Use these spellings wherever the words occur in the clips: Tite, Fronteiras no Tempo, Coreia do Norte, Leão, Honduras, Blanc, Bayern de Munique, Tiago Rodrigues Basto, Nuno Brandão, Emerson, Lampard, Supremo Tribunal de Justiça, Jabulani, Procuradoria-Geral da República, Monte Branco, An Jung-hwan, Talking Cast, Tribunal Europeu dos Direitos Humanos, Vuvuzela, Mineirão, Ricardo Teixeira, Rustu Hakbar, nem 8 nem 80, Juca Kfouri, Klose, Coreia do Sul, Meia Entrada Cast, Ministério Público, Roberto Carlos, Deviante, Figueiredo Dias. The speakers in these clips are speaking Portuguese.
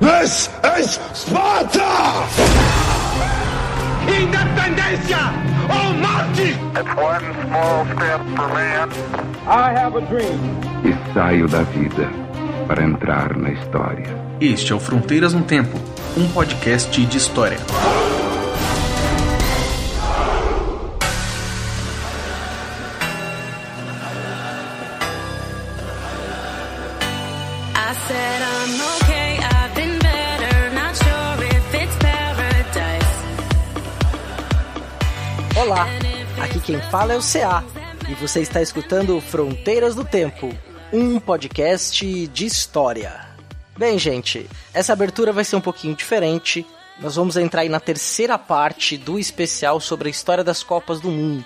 This is Sparta! Independência ou morte! It's one small step for man. I have a dream. E saio da vida para entrar na história. Este é o Fronteiras no Tempo, um podcast de história. Olá, aqui quem fala é o CA e você está escutando Fronteiras do Tempo, um podcast de história. Bem, gente, essa abertura vai ser um pouquinho diferente. Nós vamos entrar aí na terceira parte do especial sobre a história das Copas do Mundo.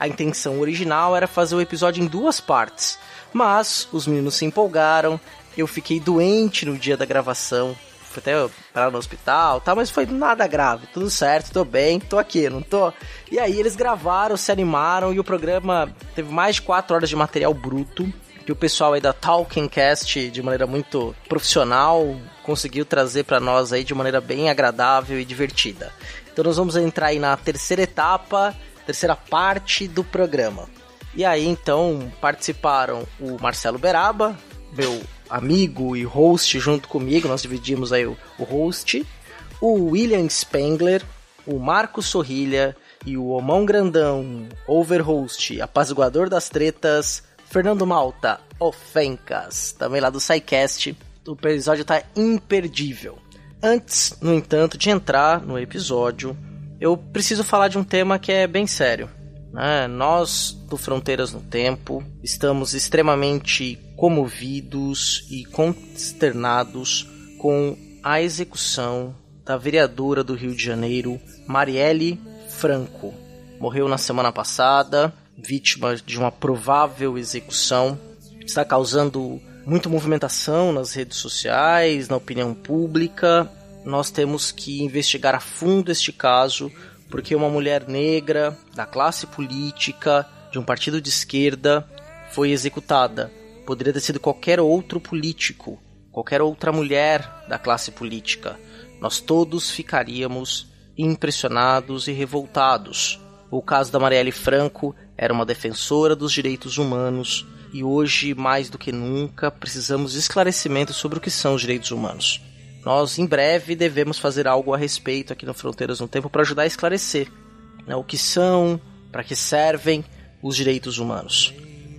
A intenção original era fazer o episódio em duas partes, mas os meninos se empolgaram, eu fiquei doente no dia da gravação. Fui até parar no hospital, tá? Mas foi nada grave, tudo certo, tô bem, tô aqui, não tô? E aí eles gravaram, se animaram e o programa teve mais de 4 horas de material bruto. E o pessoal aí da Talking Cast, de maneira muito profissional, conseguiu trazer pra nós aí de maneira bem agradável e divertida. Então nós vamos entrar aí na terceira etapa, terceira parte do programa. E aí então participaram o Marcelo Beraba, meu amigo e host junto comigo, nós dividimos aí o host, o William Spengler, o Marco Sorrilha e o Omão Grandão, overhost, apaziguador das tretas, Fernando Malta, o Fencas, também lá do SciCast. O episódio tá imperdível. Antes, no entanto, de entrar no episódio, eu preciso falar de um tema que é bem sério. Nós, do Fronteiras no Tempo, estamos extremamente comovidos e consternados com a execução da vereadora do Rio de Janeiro, Marielle Franco. Morreu na semana passada, vítima de uma provável execução. Está causando muita movimentação nas redes sociais, na opinião pública. Nós temos que investigar a fundo este caso, porque uma mulher negra, da classe política, de um partido de esquerda, foi executada. Poderia ter sido qualquer outro político, qualquer outra mulher da classe política. Nós todos ficaríamos impressionados e revoltados. O caso da Marielle Franco era uma defensora dos direitos humanos e hoje, mais do que nunca, precisamos de esclarecimento sobre o que são os direitos humanos. Nós, em breve, devemos fazer algo a respeito aqui no Fronteiras no Tempo para ajudar a esclarecer, né, o que são, para que servem os direitos humanos.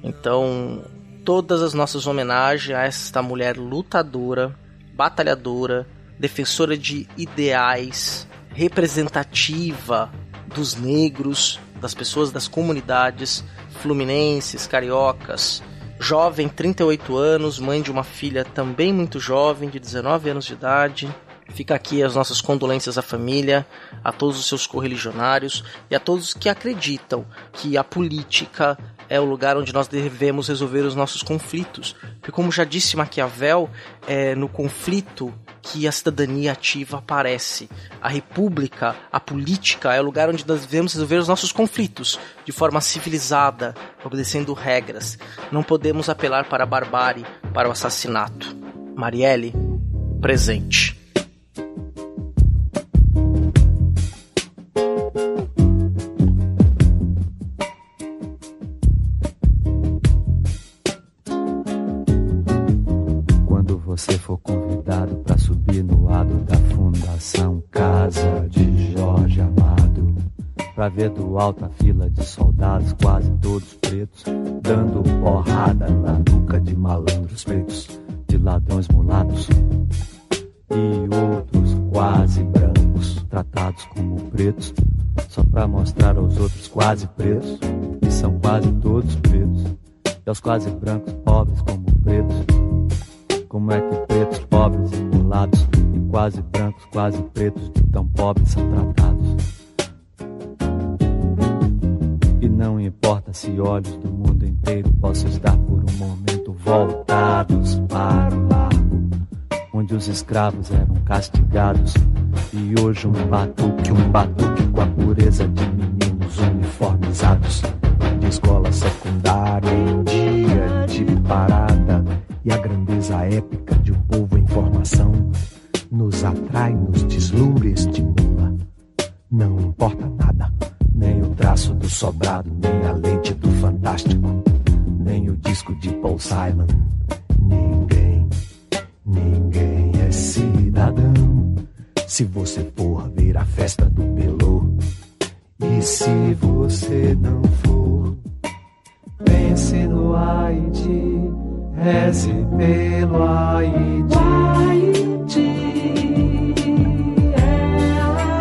Então, todas as nossas homenagens a esta mulher lutadora, batalhadora, defensora de ideais, representativa dos negros, das pessoas das comunidades fluminenses, cariocas. Jovem, 38 anos, mãe de uma filha também muito jovem, de 19 anos de idade. Fica aqui as nossas condolências à família, a todos os seus correligionários e a todos que acreditam que a política é o lugar onde nós devemos resolver os nossos conflitos. Porque, como já disse Maquiavel, é no conflito que a cidadania ativa aparece. A república, a política, é o lugar onde nós devemos resolver os nossos conflitos de forma civilizada, obedecendo regras. Não podemos apelar para a barbárie, para o assassinato. Marielle, presente. Quando você for convidado para subir no lado da Fundação Casa de Jorge Amado, pra ver do alto a fila de soldados, quase todos pretos, dando porrada na nuca de malandros pretos, de ladrões mulatos e outros quase brancos, tratados como pretos, só pra mostrar aos outros quase pretos, e são quase todos pretos, e aos quase brancos pobres como pretos. Como é que pretos, pobres e mulatos, e quase brancos, quase pretos, de tão pobres são tratados? E não importa se olhos do mundo inteiro possam estar por um momento voltados para o largo, onde os escravos eram castigados, e hoje um batuque com a pureza de meninos uniformizados, de escola secundária em dia de parada. E a grandeza épica de um povo em formação, nos atrai, nos deslumbra e estimula. Não importa nada, nem o traço do sobrado, nem a lente do fantástico, nem o disco de Paul Simon. Ninguém é cidadão se você for ver a festa do Belô. E se você não for, pense no Haiti, reze pelo Haiti. O Haiti é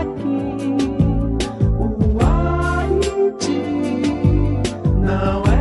aqui, o Haiti não é aqui.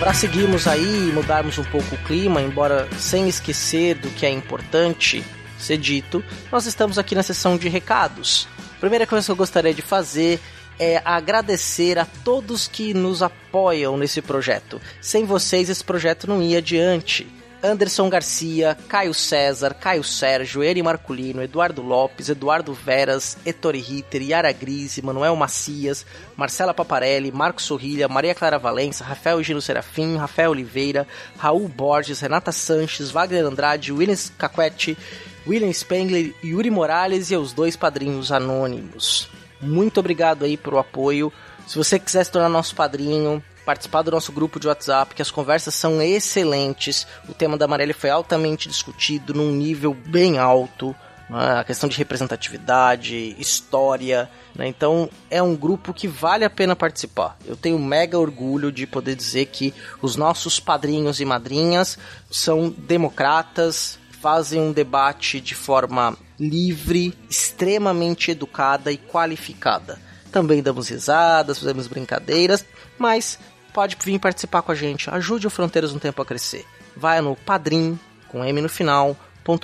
Para seguirmos aí e mudarmos um pouco o clima, embora sem esquecer do que é importante ser dito, nós estamos aqui na sessão de recados. A primeira coisa que eu gostaria de fazer é agradecer a todos que nos apoiam nesse projeto. Sem vocês, esse projeto não ia adiante. Anderson Garcia, Caio César, Caio Sérgio, Eri Marculino, Eduardo Lopes, Eduardo Veras, Ettore Ritter, Yara Grise, Manuel Macias, Marcela Paparelli, Marcos Sorrilha, Maria Clara Valença, Rafael Gino Serafim, Rafael Oliveira, Raul Borges, Renata Sanches, Wagner Andrade, William Caquete, William Spengler, Yuri Morales e os dois padrinhos anônimos. Muito obrigado aí pelo apoio. Se você quiser se tornar nosso padrinho, participar do nosso grupo de WhatsApp, que as conversas são excelentes. O tema da Marielle foi altamente discutido, num nível bem alto, né? A questão de representatividade, história, né? Então é um grupo que vale a pena participar. Eu tenho mega orgulho de poder dizer que os nossos padrinhos e madrinhas são democratas, fazem um debate de forma livre, extremamente educada e qualificada. Também damos risadas, fazemos brincadeiras, mas pode vir participar com a gente. Ajude o Fronteiras no Tempo a crescer. Vai no padrim, com M no final,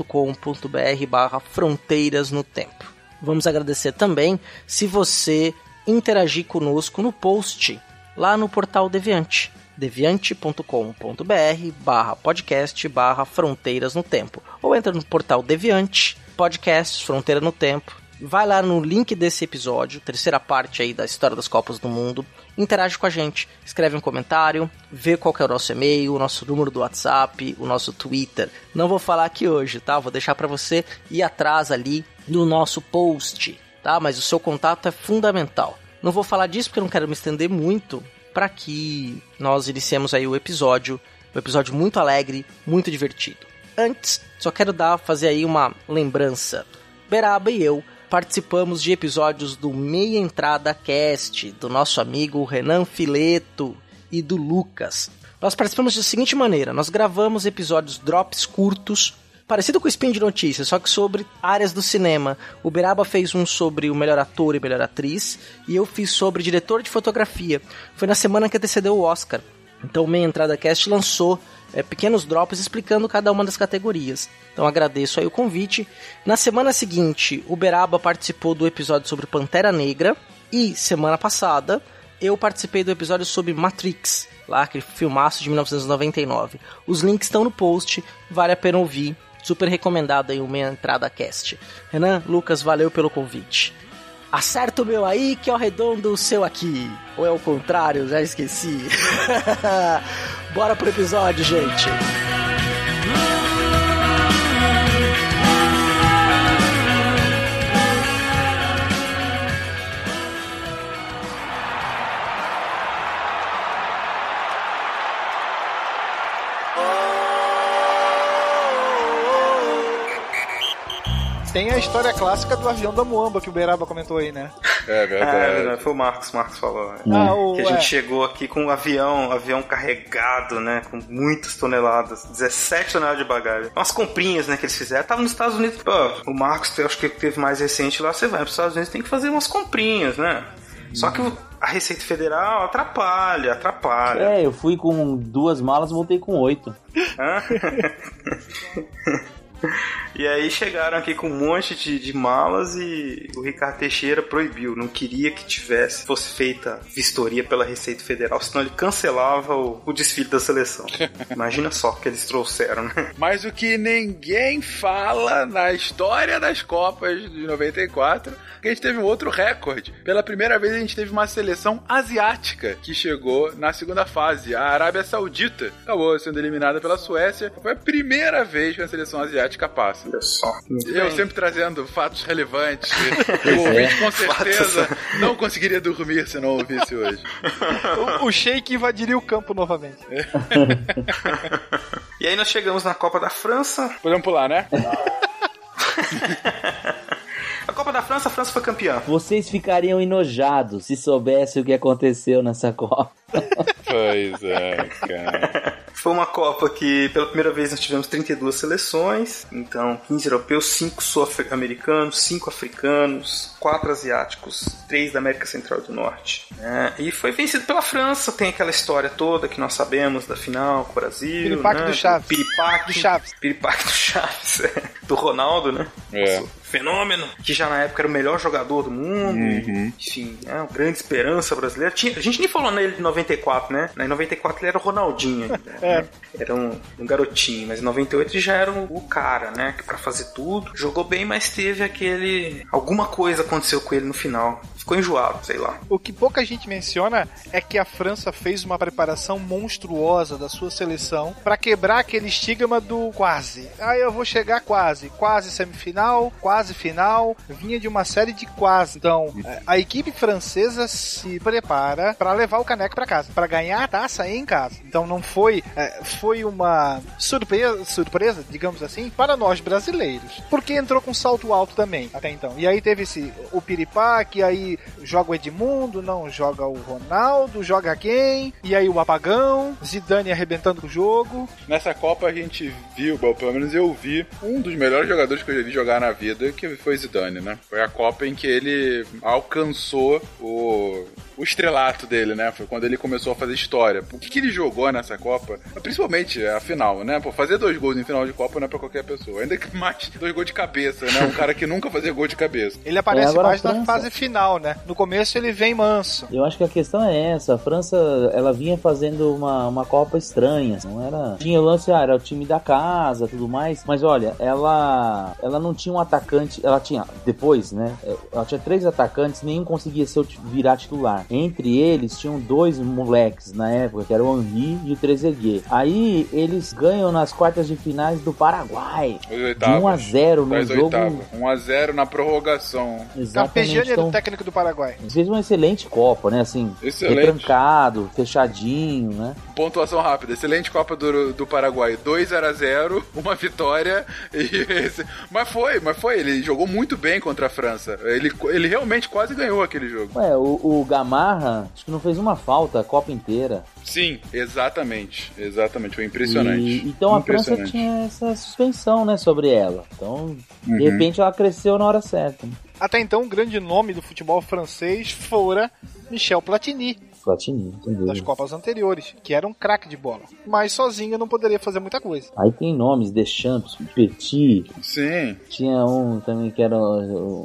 .com.br/Fronteiras no Tempo. Vamos agradecer também se você interagir conosco no post, lá no portal Deviante, deviante.com.br/podcast/Fronteiras no Tempo. Ou entra no portal Deviante, podcast, Fronteira no Tempo. Vai lá no link desse episódio, terceira parte aí da história das Copas do Mundo, interage com a gente, escreve um comentário, vê qual que é o nosso e-mail, o nosso número do WhatsApp, o nosso Twitter. Não vou falar aqui hoje, tá? Vou deixar pra você ir atrás ali no nosso post, tá? Mas o seu contato é fundamental. Não vou falar disso porque eu não quero me estender muito, pra que nós iniciemos aí o episódio, um episódio muito alegre, muito divertido. Antes, só quero fazer aí uma lembrança. Beraba e eu participamos de episódios do Meia Entrada Cast, do nosso amigo Renan Fileto e do Lucas. Nós participamos da seguinte maneira: nós gravamos episódios drops curtos, parecido com o Spin de Notícias, só que sobre áreas do cinema. O Beraba fez um sobre o melhor ator e melhor atriz, e eu fiz sobre diretor de fotografia. Foi na semana que antecedeu o Oscar. Então o Meia Entrada Cast lançou pequenos drops explicando cada uma das categorias. Então agradeço aí o convite. Na semana seguinte, o Beraba participou do episódio sobre Pantera Negra. E semana passada, eu participei do episódio sobre Matrix, lá aquele filmaço de 1999. Os links estão no post, vale a pena ouvir. Super recomendado aí o Meia Entrada Cast. Renan, Lucas, valeu pelo convite. Acerta o meu aí, que eu arredondo o seu aqui. Ou é o contrário, já esqueci. Bora pro episódio, gente. Tem a história clássica do avião da Muamba que o Beraba comentou aí, né? É verdade. Foi o Marcos falou. Né? Que a gente chegou aqui com um avião carregado, né? Com muitas toneladas, 17 toneladas de bagagem. Umas comprinhas, né, que eles fizeram. Tava nos Estados Unidos, pô, o Marcos, eu acho que teve mais recente lá, você vai para os Estados Unidos, tem que fazer umas comprinhas, né? Só que a Receita Federal atrapalha. É, eu fui com 2 malas e voltei com 8. E aí chegaram aqui com um monte de malas e o Ricardo Teixeira proibiu, não queria que fosse feita vistoria pela Receita Federal, senão ele cancelava o desfile da seleção. Imagina só o que eles trouxeram, né? Mas o que ninguém fala na história das Copas de 94 é que a gente teve um outro recorde. Pela primeira vez a gente teve uma seleção asiática que chegou na segunda fase. A Arábia Saudita acabou sendo eliminada pela Suécia. Foi a primeira vez que a seleção asiática passa. Eu sempre trazendo fatos relevantes. O ouvinte com certeza não conseguiria dormir se não ouvisse hoje. O Sheik invadiria o campo novamente. E aí nós chegamos na Copa da França. Podemos pular, né? A Copa da França, a França foi campeã. Vocês ficariam enojados se soubessem o que aconteceu nessa Copa. Pois é, cara. Foi uma Copa que, pela primeira vez, nós tivemos 32 seleções. Então, 15 europeus, 5 sul-americanos, 5 africanos, 4 asiáticos, 3 da América Central e do Norte. Né? E foi vencido pela França. Tem aquela história toda que nós sabemos da final com o Brasil. Piripaque, né? Do Chaves. Piripaque do Chaves. Piripaque do Chaves. Do Ronaldo, né? É. Fenômeno, que já na época era o melhor jogador do mundo, enfim, é uma grande esperança brasileira. A gente nem falou nele de 94, né? Em 94 ele era o Ronaldinho, né? Era um garotinho, mas em 98 ele já era o cara, né? Que pra fazer tudo, jogou bem, mas teve aquele... alguma coisa aconteceu com ele no final. Ficou enjoado, sei lá. O que pouca gente menciona é que a França fez uma preparação monstruosa da sua seleção pra quebrar aquele estigma do quase. Ah, eu vou chegar quase. Quase semifinal, quase final. Vinha de uma série de quase. Então, a equipe francesa se prepara pra levar o caneco pra casa, pra ganhar a taça em casa. Então não foi... foi uma surpresa, digamos assim, para nós brasileiros. Porque entrou com salto alto também, até então. E aí teve o piripaque, aí joga o Edmundo, não joga o Ronaldo, joga quem? E aí o apagão, Zidane arrebentando o jogo. Nessa Copa a gente viu, pelo menos eu vi, um dos melhores jogadores que eu já vi jogar na vida, que foi Zidane, né? Foi a Copa em que ele alcançou o estrelato dele, né? Foi quando ele começou a fazer história. O que ele jogou nessa Copa? Principalmente a final, né? Pô, fazer 2 gols em final de Copa não é pra qualquer pessoa. Ainda que mais 2 gols de cabeça, né? Um cara que nunca fazia gol de cabeça. Ele aparece mais na fase final, né? No começo ele vem manso. Eu acho que a questão é essa. A França, ela vinha fazendo uma Copa estranha. Não era... tinha o lance, era o time da casa, tudo mais. Mas olha, ela não tinha um atacante. Ela tinha, depois, né? Ela tinha 3 atacantes, nenhum conseguia virar titular. Entre eles tinham 2 moleques na época, que era o Henri e o Trezeguet. Aí eles ganham nas quartas de finais do Paraguai. Os oitavos. 1-0 no jogo. 1-0 na prorrogação. Exatamente. Era o técnico do Paraguai. Fez uma excelente Copa, né? Assim, retrancado, fechadinho, né? Pontuação rápida. Excelente Copa do Paraguai. 2-0, uma vitória. Mas foi. Ele jogou muito bem contra a França. Ele realmente quase ganhou aquele jogo. O Gamarra, acho que não fez uma falta a Copa inteira. Sim, exatamente, foi impressionante. Então a França tinha essa suspensão, né, sobre ela. Então, de repente ela cresceu na hora certa. Até então, o grande nome do futebol francês fora Michel Platini, das Copas anteriores, que era um craque de bola. Mas sozinho não poderia fazer muita coisa. Aí tem nomes, Deschamps, Petit. Sim. Tinha um também que era...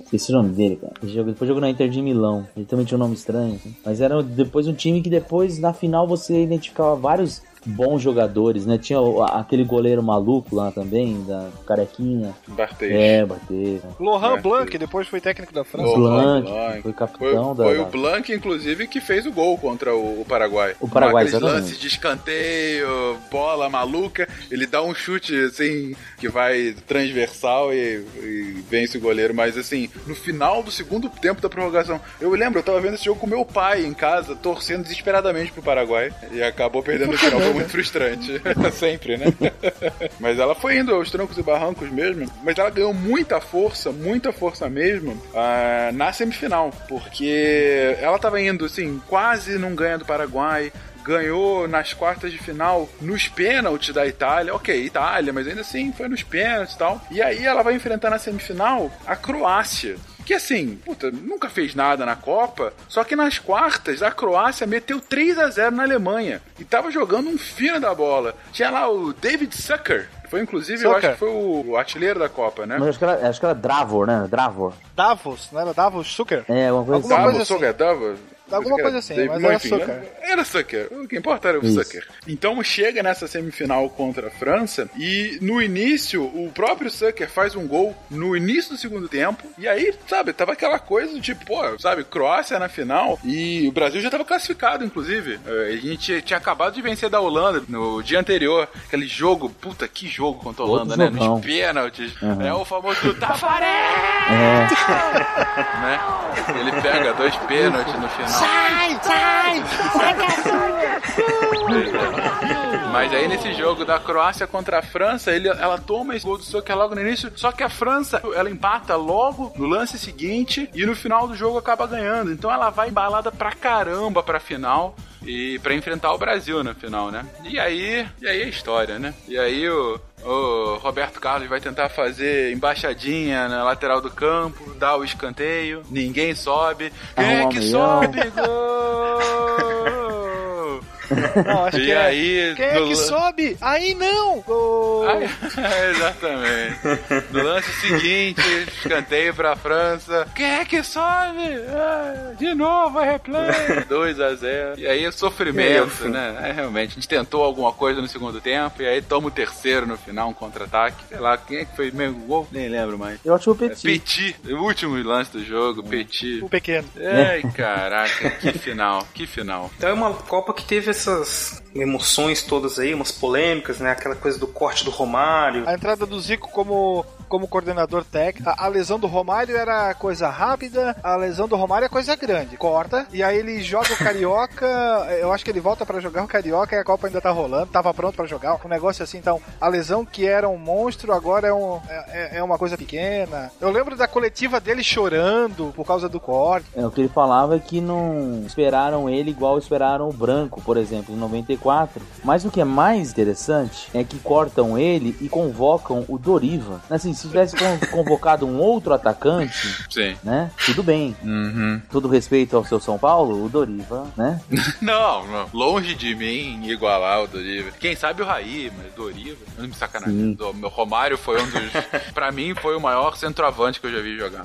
esqueci o nome dele, cara. Depois jogou na Inter de Milão. Ele também tinha um nome estranho. Assim. Mas era depois um time que depois, na final, você identificava vários... bons jogadores, né? Tinha aquele goleiro maluco lá também, da Carequinha. Barthez. Laurent Blanc, depois foi técnico da França. Blanc. Foi capitão da... Foi o Blanc, inclusive, que fez o gol contra o Paraguai. O Paraguai, exatamente. Lance de escanteio, bola maluca, ele dá um chute, assim, que vai transversal e vence o goleiro. Mas, assim, no final do segundo tempo da prorrogação, eu lembro, eu tava vendo esse jogo com meu pai em casa, torcendo desesperadamente pro Paraguai, e acabou perdendo o final. Foi muito frustrante, sempre, né? Mas ela foi indo aos troncos e barrancos mesmo, mas ela ganhou muita força mesmo na semifinal, porque ela tava indo, assim, quase não ganha do Paraguai, ganhou nas quartas de final, nos pênaltis da Itália. Ok, Itália, mas ainda assim foi nos pênaltis e tal. E aí ela vai enfrentar na semifinal a Croácia, que assim, puta, nunca fez nada na Copa, só que nas quartas a Croácia meteu 3-0 na Alemanha e tava jogando um fino da bola. Tinha lá o Davor Šuker. Foi, inclusive, Sucker. Eu acho que foi o artilheiro da Copa, né? Mas acho que era Davor, né? Davor. Davos, não era Davor Šuker? É, alguma coisa assim, mas era Sucker. Né? Era Sucker, o que importa era o Sucker. Então chega nessa semifinal contra a França e no início o próprio Sucker faz um gol no início do segundo tempo e aí, sabe, tava aquela coisa do tipo, pô, sabe, Croácia na final e o Brasil já tava classificado, inclusive. A gente tinha acabado de vencer da Holanda no dia anterior, aquele jogo, puta, que jogo contra a Holanda, né? Nos pênaltis, é o famoso Tafarel! Né? Ele pega 2 pênaltis no final. Sai! Mas aí nesse jogo da Croácia contra a França, ela toma esse gol do Sucker logo no início, só que a França, ela empata logo no lance seguinte e no final do jogo acaba ganhando. Então ela vai embalada pra caramba pra final e pra enfrentar o Brasil na final, né? E aí é história, né? E aí o Roberto Carlos vai tentar fazer embaixadinha na lateral do campo, dá o escanteio, ninguém sobe. Sobe, gol! Não, acho e que aí, quem é que sobe? Aí não! Gol! Exatamente. No lance seguinte, escanteio pra França. Quem é que sobe? Ah, de novo, a replay. 2-0. E aí é sofrimento, né? É, realmente, a gente tentou alguma coisa no segundo tempo e aí toma o terceiro no final, um contra-ataque. Sei lá, quem é que foi meio gol? Nem lembro mais. Eu acho que o Petit. O último lance do jogo, Petit. O pequeno. Ai, caraca, que final. Então é uma Copa que teve essas emoções todas aí, umas polêmicas, né? Aquela coisa do corte do Romário. A entrada do Zico como coordenador técnico. A lesão do Romário era coisa rápida, a lesão do Romário é coisa grande. Corta, e aí ele joga o Carioca, eu acho que ele volta pra jogar o Carioca e a Copa ainda tá rolando, tava pronto pra jogar. Um negócio assim, então, a lesão que era um monstro, agora é uma coisa pequena. Eu lembro da coletiva dele chorando por causa do corte. O que ele falava é que não esperaram ele igual esperaram o Branco, por exemplo, em 94. Mas o que é mais interessante é que cortam ele e convocam o Doriva. Assim, se tivesse convocado um outro atacante, sim, né? Tudo bem. Uhum. Todo respeito ao seu São Paulo, o Doriva, né? Não. Longe de mim igualar o Doriva. Quem sabe o Raí, mas Doriva. Não me sacanagem. Meu Romário foi um dos... pra mim, foi o maior centroavante que eu já vi jogar.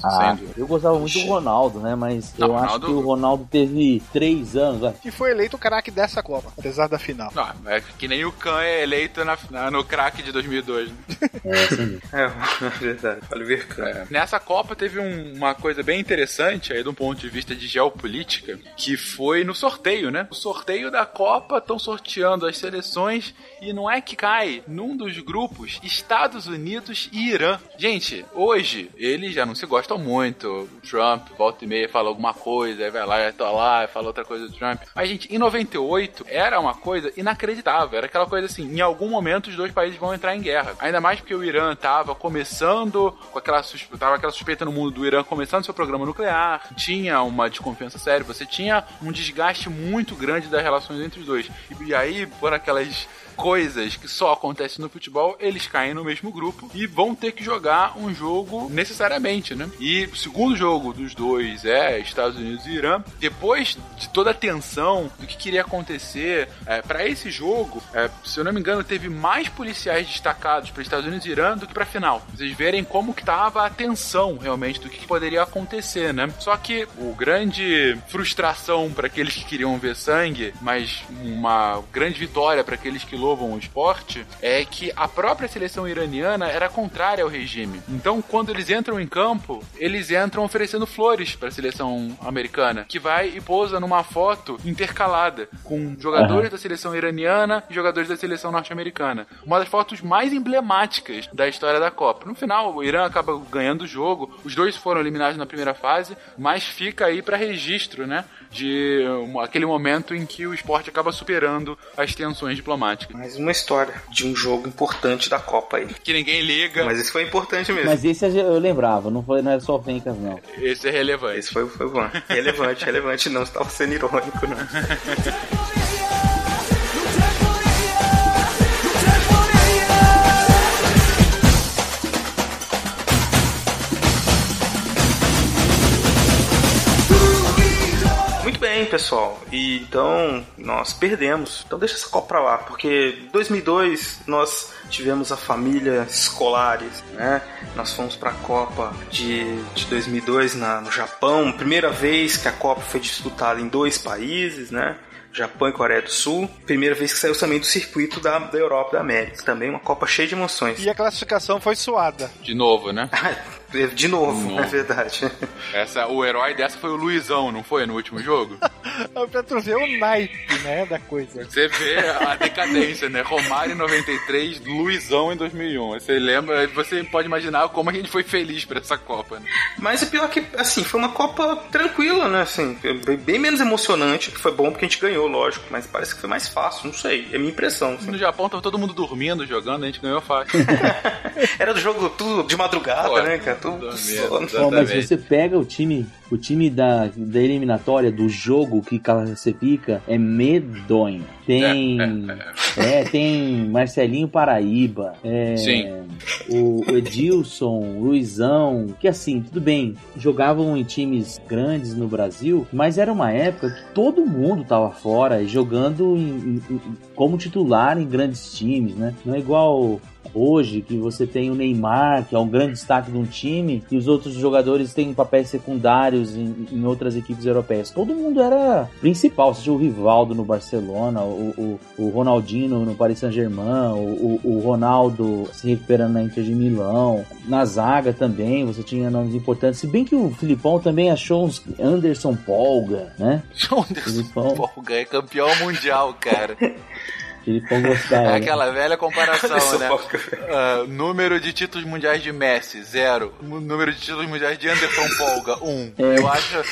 Eu gostava muito do Ronaldo, né? Mas não, eu acho que o Ronaldo teve 3 anos. Né? E foi eleito o craque dessa Copa, apesar da final. Não, é que nem o Kahn é eleito no craque de 2002. Né? Verdade. Oliver Kahn. Nessa Copa teve uma coisa bem interessante aí do ponto de vista de geopolítica, que foi no sorteio, né? O sorteio da Copa, estão sorteando as seleções e não é que cai num dos grupos Estados Unidos e Irã. Gente, hoje eles já não se gostam muito. O Trump volta e meia fala alguma coisa, aí vai lá, fala outra coisa do Trump. Mas, gente, em 98 era uma coisa inacreditável. Era aquela coisa assim, em algum momento os dois países vão entrar em guerra. Ainda mais porque o Irã tava começando com aquela suspeita no mundo do Irã começando seu programa nuclear, tinha uma desconfiança séria, você tinha um desgaste muito grande das relações entre os dois. E aí, por aquelas coisas que só acontecem no futebol, eles caem no mesmo grupo e vão ter que jogar um jogo necessariamente, né? E o segundo jogo dos dois é Estados Unidos e Irã. Depois de toda a tensão do que queria acontecer, pra esse jogo, se eu não me engano, teve mais policiais destacados para Estados Unidos e Irã do que pra final. Vocês verem como que tava a tensão realmente do que poderia acontecer, né? Só que o grande frustração para aqueles que queriam ver sangue, mas uma grande vitória para aqueles que louvam o esporte, é que a própria seleção iraniana era contrária ao regime. Então, quando eles entram em campo, eles entram oferecendo flores para a seleção americana, que vai e pousa numa foto intercalada com jogadores da seleção iraniana e jogadores da seleção norte-americana. Uma das fotos mais emblemáticas da história da Copa. No final, o Irã acaba ganhando o jogo, os dois foram eliminados na primeira fase, mas fica aí para registro, né, de aquele momento em que o esporte acaba superando as tensões diplomáticas. Mais uma história de um jogo importante da Copa aí. Que ninguém liga. Mas esse foi importante mesmo. Mas esse eu lembrava, não era só Pencas, não. Esse é relevante. Esse foi bom. relevante não, você estava sendo irônico, não. bem, pessoal. E então nós perdemos. Então deixa essa Copa pra lá, porque em 2002 nós tivemos a família Scolari, né? Nós fomos pra Copa de 2002 no Japão. Primeira vez que a Copa foi disputada em dois países, né? Japão e Coreia do Sul. Primeira vez que saiu também do circuito da Europa e da América. Também uma Copa cheia de emoções. E a classificação foi suada. De novo, né? De novo, é verdade. O herói dessa foi o Luizão, não foi? No último jogo? Pra tu ver o naipe, né, da coisa. Você vê a decadência, né? Romário em 93, Luizão em 2001. Você lembra, você pode imaginar como a gente foi feliz pra essa Copa, né? Mas o pior é que, assim, foi uma Copa tranquila, né? Assim, bem menos emocionante, que foi bom porque a gente ganhou, lógico. Mas parece que foi mais fácil, não sei. É a minha impressão. Assim. No Japão tava todo mundo dormindo, jogando, a gente ganhou fácil. Era do jogo tudo de madrugada, pô, né, cara? Não, mas você pega o time da eliminatória do jogo que classifica é medonho. Tem Marcelinho Paraíba, o Edilson, Luizão, que assim, tudo bem, jogavam em times grandes no Brasil, mas era uma época que todo mundo tava fora, jogando como titular em grandes times, né? Não é igual hoje, que você tem o Neymar, que é um grande destaque de um time, e os outros jogadores têm papéis secundários em outras equipes europeias. Todo mundo era principal, seja o Rivaldo no Barcelona, o Ronaldinho no Paris Saint-Germain, o Ronaldo se recuperando na Inter de Milão, na zaga também, você tinha nomes importantes, se bem que o Filipão também achou uns Anderson Polga, né? Anderson Polga é campeão mundial, cara. Gostar, aquela velha comparação, né? Número de títulos mundiais de Messi, 0. Número de títulos mundiais de Anderson Polga, 1. Eu acho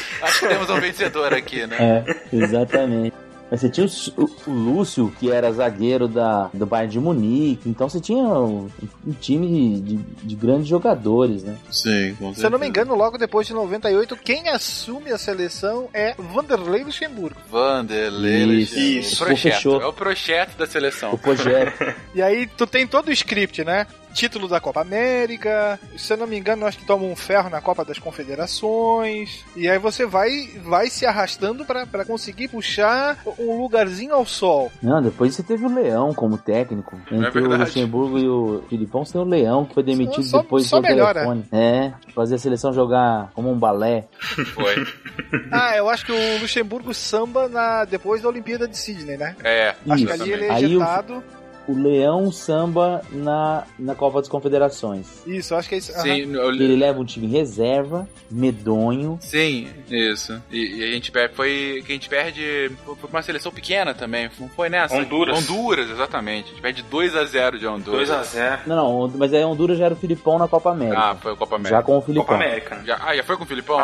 que temos um vencedor aqui, né? É, exatamente. Mas você tinha o Lúcio, que era zagueiro do Bayern de Munique. Então você tinha um time de grandes jogadores, né? Sim, com certeza. Se eu não me engano, logo depois de 98, quem assume a seleção é Vanderlei Luxemburgo. Isso. É o projeto da seleção. O projeto. E aí tu tem todo o script, né? Título da Copa América, se eu não me engano, acho que toma um ferro na Copa das Confederações, e aí você vai se arrastando pra conseguir puxar um lugarzinho ao sol. Não, depois você teve o Leão como técnico. Entre o Luxemburgo e o Filipão, você tem o Leão, que foi demitido depois do telefone. É, fazia a seleção jogar como um balé. Foi. Eu acho que o Luxemburgo samba depois da Olimpíada de Sydney, né? É. Acho que ali ele é ejetado. O Leão samba na Copa das Confederações. Isso, acho que é isso. Sim, ele leva um time reserva, medonho. Sim, isso. E a gente perde. Foi uma seleção pequena também. Foi nessa? Honduras, exatamente. A gente perde 2-0 de Honduras. 2-0. Não, mas aí Honduras já era o Filipão na Copa América. Ah, foi a Copa América. Já com o Filipão. Copa América. Já foi com o Filipão?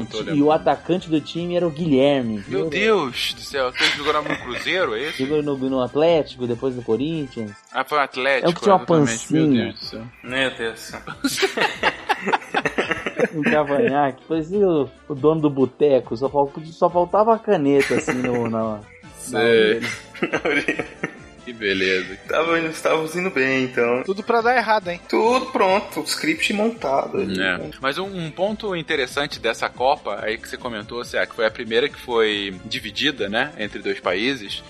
Então, e o atacante do time era o Guilherme. Meu Deus do céu. Ele jogou no Cruzeiro, é isso? Jogou no Atlético, depois do Corinthians. Ah, foi o Atlético. É o que tinha uma pancinha. Meu Deus do céu. Meu Deus do céu. Um cavanhaque. Parecia o dono do boteco. Só faltava a caneta, assim, na orelha. Que beleza. Estávamos indo bem, então. Tudo pra dar errado, hein? Tudo pronto, o script montado. É. Mas um ponto interessante dessa Copa, aí que você comentou, Cé, que foi a primeira que foi dividida, né, entre dois países,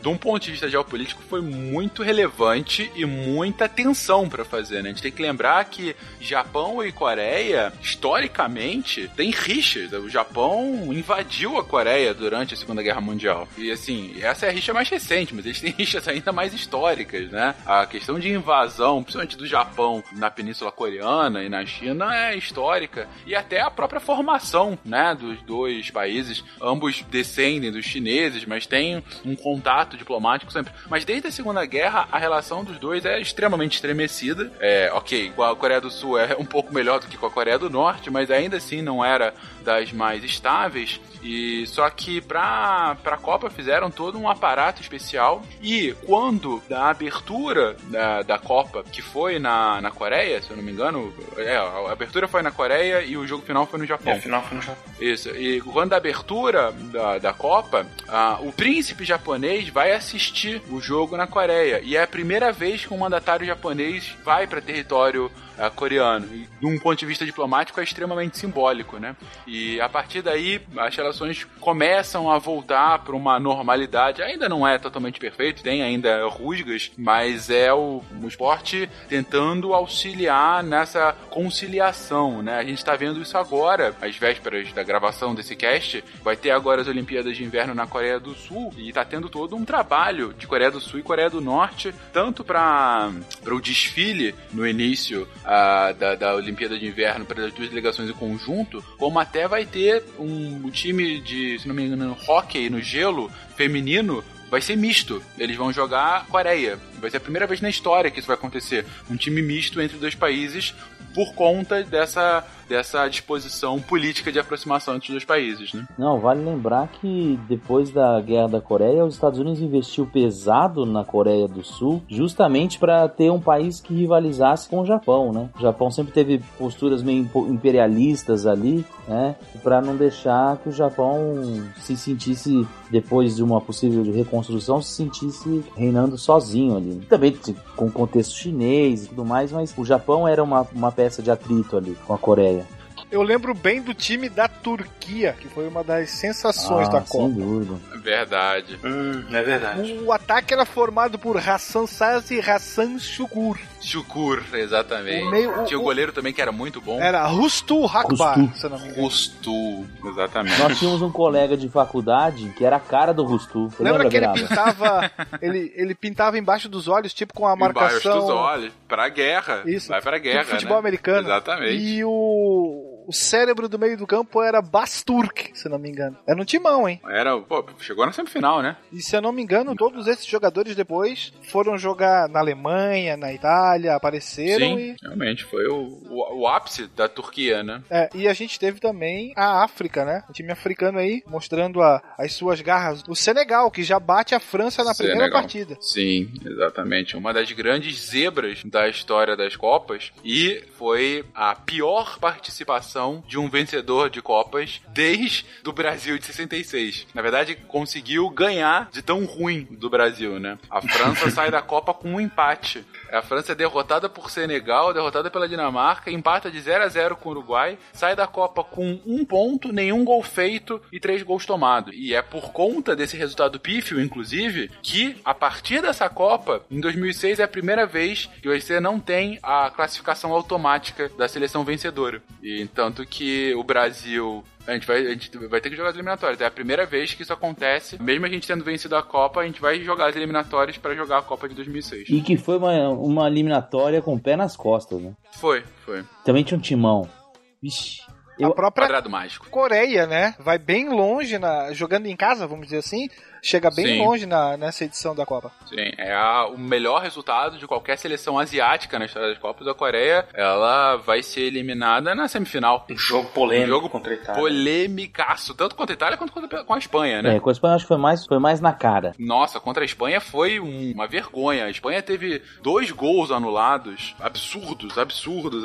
de um ponto de vista geopolítico, foi muito relevante e muita tensão pra fazer, né? A gente tem que lembrar que Japão e Coreia, historicamente, tem rixas. O Japão invadiu a Coreia durante a Segunda Guerra Mundial. E, assim, essa é a rixa mais recente, mas eles têm rixas ainda mais históricas, né? A questão de invasão, principalmente do Japão na Península Coreana e na China, é histórica. E até a própria formação, né, dos dois países. Ambos descendem dos chineses, mas tem um contato diplomático sempre. Mas desde a Segunda Guerra, a relação dos dois é extremamente estremecida. Com a Coreia do Sul é um pouco melhor do que com a Coreia do Norte, mas ainda assim não era das mais estáveis. E só que pra Copa fizeram todo um aparato especial. E quando da abertura da Copa, que foi na Coreia, se eu não me engano, a abertura foi na Coreia e o jogo final foi no Japão. O final foi no Japão. Isso. E quando da abertura da Copa, o príncipe japonês vai assistir o jogo na Coreia. E é a primeira vez que um mandatário japonês vai para território coreano. E, de um ponto de vista diplomático, é extremamente simbólico, né? E a partir daí, as relações começam a voltar para uma normalidade. Ainda não é totalmente perfeito, tem ainda rusgas, mas é o esporte tentando auxiliar nessa conciliação, né? A gente está vendo isso agora, às vésperas da gravação desse cast. Vai ter agora as Olimpíadas de Inverno na Coreia do Sul e está tendo todo um trabalho de Coreia do Sul e Coreia do Norte, tanto para o desfile no início da Olimpíada de Inverno, para as duas delegações em conjunto, como até vai ter um time de, se não me engano, hóquei no gelo feminino. Vai ser misto, eles vão jogar Coreia. Vai ser a primeira vez na história que isso vai acontecer. Um time misto entre dois países por conta dessa disposição política de aproximação entre os dois países, né? Não, vale lembrar que depois da Guerra da Coreia, os Estados Unidos investiu pesado na Coreia do Sul, justamente para ter um país que rivalizasse com o Japão, né? O Japão sempre teve posturas meio imperialistas ali, né? Para não deixar que o Japão se sentisse, depois de uma possível reconstrução, se sentisse reinando sozinho ali. Também com o contexto chinês e tudo mais, mas o Japão era uma peça de atrito ali com a Coreia. Eu lembro bem do time da Turquia, que foi uma das sensações da Copa. Sem dúvida. Verdade. É verdade. O ataque era formado por Hasan Saz e Hasan Şükür. Şükür, exatamente. Tinha o goleiro também que era muito bom. Era Rustu Hakbar, se não me engano. Rustu, exatamente. Nós tínhamos um colega de faculdade que era a cara do Rustu. Lembra que ele pintava, ele pintava embaixo dos olhos, tipo com a marcação... Embaixo dos olhos, pra guerra. Isso. Vai pra guerra, tipo futebol, né? Americano. Exatamente. E o cérebro do meio do campo era Basturk, se não me engano. Era um timão, hein? Chegou na semifinal, né? E se eu não me engano, todos esses jogadores depois foram jogar na Alemanha, na Itália, apareceram. Sim, realmente, foi o ápice da Turquia, né? É, e a gente teve também a África, né? O time africano aí, mostrando as suas garras. O Senegal, que já bate a França na primeira partida. Sim, exatamente. Uma das grandes zebras da história das Copas, e foi a pior participação de um vencedor de Copas desde o Brasil de 66. Na verdade, conseguiu ganhar de tão ruim do Brasil, né? A França sai da Copa com um empate. A França é derrotada por Senegal, derrotada pela Dinamarca, empata de 0-0 com o Uruguai, sai da Copa com um ponto, nenhum gol feito e 3 gols tomados. E é por conta desse resultado pífio, inclusive, que a partir dessa Copa, em 2006, é a primeira vez que o OIC não tem a classificação automática da seleção vencedora. E então, tanto que o Brasil... A gente vai ter que jogar as eliminatórias. É a primeira vez que isso acontece. Mesmo a gente tendo vencido a Copa, a gente vai jogar as eliminatórias para jogar a Copa de 2006. E que foi uma eliminatória com o pé nas costas, né? Foi. Também tinha um timão. Vixi. A própria quadrado mágico. Coreia, né? Vai bem longe, jogando em casa, vamos dizer assim. Chega bem longe nessa edição da Copa. Sim, é o melhor resultado de qualquer seleção asiática na história das Copas. A Coreia, ela vai ser eliminada na semifinal. Um jogo polêmico contra a Itália. Polêmicaço, tanto contra a Itália quanto com a Espanha, né? É, com a Espanha acho que foi mais na cara. Nossa, contra a Espanha foi uma vergonha. A Espanha teve 2 gols anulados, absurdos,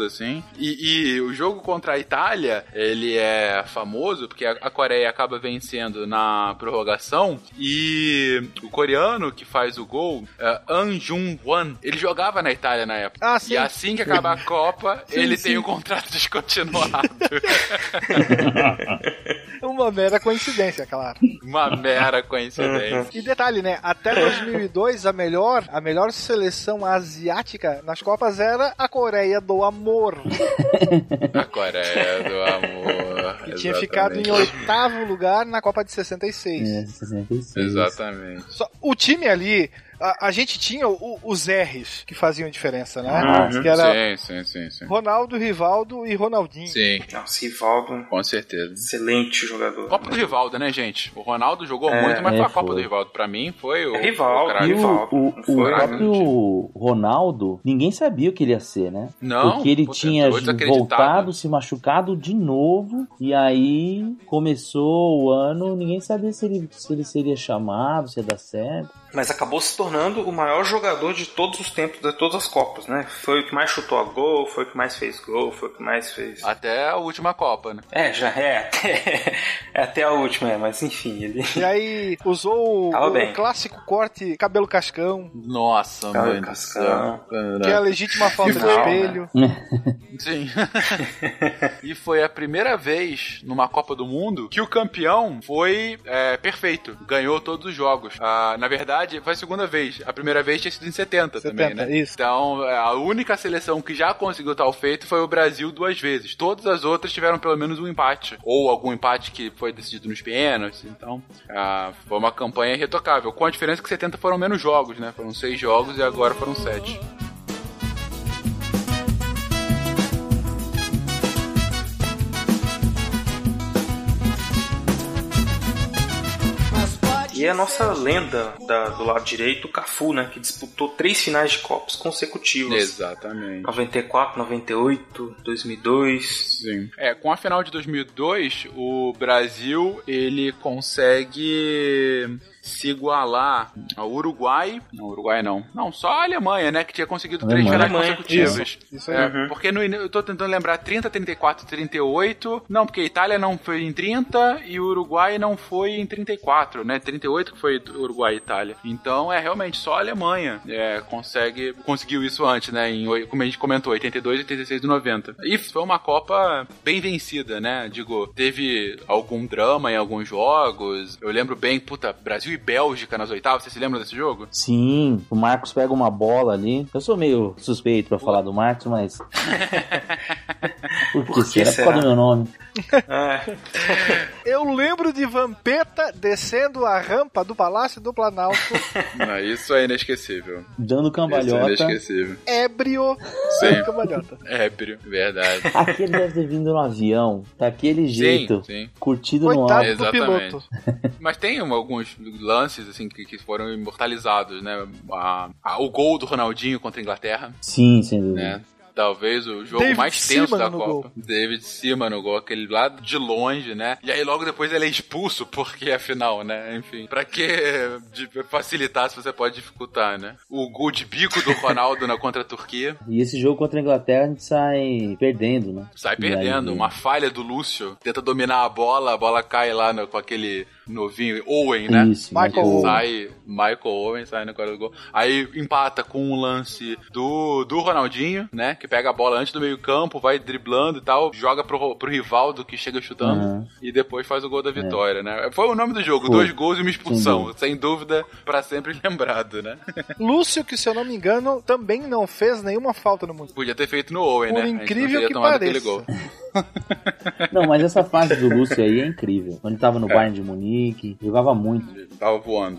assim. E o jogo contra a Itália, ele é famoso, porque a Coreia acaba vencendo na prorrogação. E o coreano que faz o gol, An Jung-hwan, ele jogava na Itália na época. Ah, sim. E assim que acabar a Copa, ele tem um contrato descontinuado. Uma mera coincidência, claro. Uma mera coincidência. E detalhe, né? Até 2002, a melhor seleção asiática nas Copas era a Coreia do Amor. A Coreia do Amor. Que tinha ficado em 8º lugar na Copa de 66. É, 66. Exatamente. Só, o time ali, a gente tinha os R's que faziam diferença, né? Uhum. Que era sim. Ronaldo, Rivaldo e Ronaldinho. Sim. Nossa, Rivaldo. Com certeza. Excelente jogador. Copa do Rivaldo, né, gente? O Ronaldo jogou muito, mas a Copa do Rivaldo, pra mim, foi o... Rivaldo. O Ronaldo, ninguém sabia o que ele ia ser, né? Não. Porque ele tinha voltado, se machucado de novo, e aí começou o ano, ninguém sabia se ele seria chamado, se ia dar certo. mas acabou se tornando o maior jogador de todos os tempos, de todas as Copas, né? Foi o que mais chutou a gol, foi o que mais fez gol, foi o que mais fez... Até a última Copa, né? É, já é até a última, mas enfim, ele... E aí, usou o clássico corte cabelo cascão. Nossa, mano. Cascão. Que é a legítima falta de espelho. Né? Sim. E foi a primeira vez numa Copa do Mundo que o campeão foi perfeito. Ganhou todos os jogos. Ah, na verdade, foi a segunda vez. A primeira vez tinha sido em 70 também, né? Isso. Então, a única seleção que já conseguiu tal feito foi o Brasil 2 vezes. Todas as outras tiveram pelo menos um empate. Ou algum empate que foi decidido nos pênaltis. Então, foi uma campanha irretocável. Com a diferença que 70 foram menos jogos, né? Foram 6 jogos e agora foram 7. E a nossa lenda do lado direito, o Cafu, né? Que disputou 3 finais de Copas consecutivas. Exatamente. 94, 98, 2002. Sim. Com a final de 2002, o Brasil, ele consegue... se igualar ao Uruguai. Não, Uruguai não. Não, só a Alemanha, né? Que tinha conseguido 3 finais consecutivas. Isso aí. Uhum. Porque eu tô tentando lembrar 30, 34, 38. Não, porque a Itália não foi em 30 e o Uruguai não foi em 34, né? 38 que foi Uruguai e Itália. Então, realmente só a Alemanha conseguiu isso antes, né? Como a gente comentou, 82, 86 e 90. E foi uma Copa bem vencida, né? Digo, teve algum drama em alguns jogos. Eu lembro bem, Brasil e Bélgica nas oitavas, você se lembra desse jogo? Sim, o Marcos pega uma bola ali. Eu sou meio suspeito pra falar do Marcos, mas... Por que será? Por causa do meu nome. Eu lembro de Vampeta descendo a rampa do Palácio do Planalto. Não, isso é inesquecível. Dando cambalhota. Isso é inesquecível. Ébrio. Sim. Dando cambalhota. Ébrio, verdade. Aquele deve ter vindo no avião, daquele jeito. Sim, sim. Curtido coitado no ar. Exatamente. Do piloto. Mas tem alguns lances assim que foram imortalizados, né? O gol do Ronaldinho contra a Inglaterra. Sim, sem dúvida. Né? Talvez o jogo David mais tenso da Copa. Gol. David Seaman no gol, aquele lado de longe, né? E aí logo depois ele é expulso, porque afinal, né? Enfim, pra que facilitar se você pode dificultar, né? O gol de bico do Ronaldo contra a Turquia. E esse jogo contra a Inglaterra a gente sai perdendo, né? Sai perdendo. Uma falha do Lúcio. Tenta dominar a bola cai lá com aquele... novinho, Owen, né? Isso, Michael Owen sai no quadro do gol. Aí empata com um lance do Ronaldinho, né? Que pega a bola antes do meio campo, vai driblando e tal, joga pro Rivaldo, que chega chutando, e depois faz o gol da vitória, né? Foi o nome do jogo, 2 gols e uma expulsão. Sem dúvida, pra sempre lembrado, né? Lúcio, que se eu não me engano, também não fez nenhuma falta no mundo. Podia ter feito no Owen, né? Incrível que pareça. Gol. Não, mas essa fase do Lúcio aí é incrível. Quando ele tava no Bayern de Munique, jogava muito. Ele tava voando.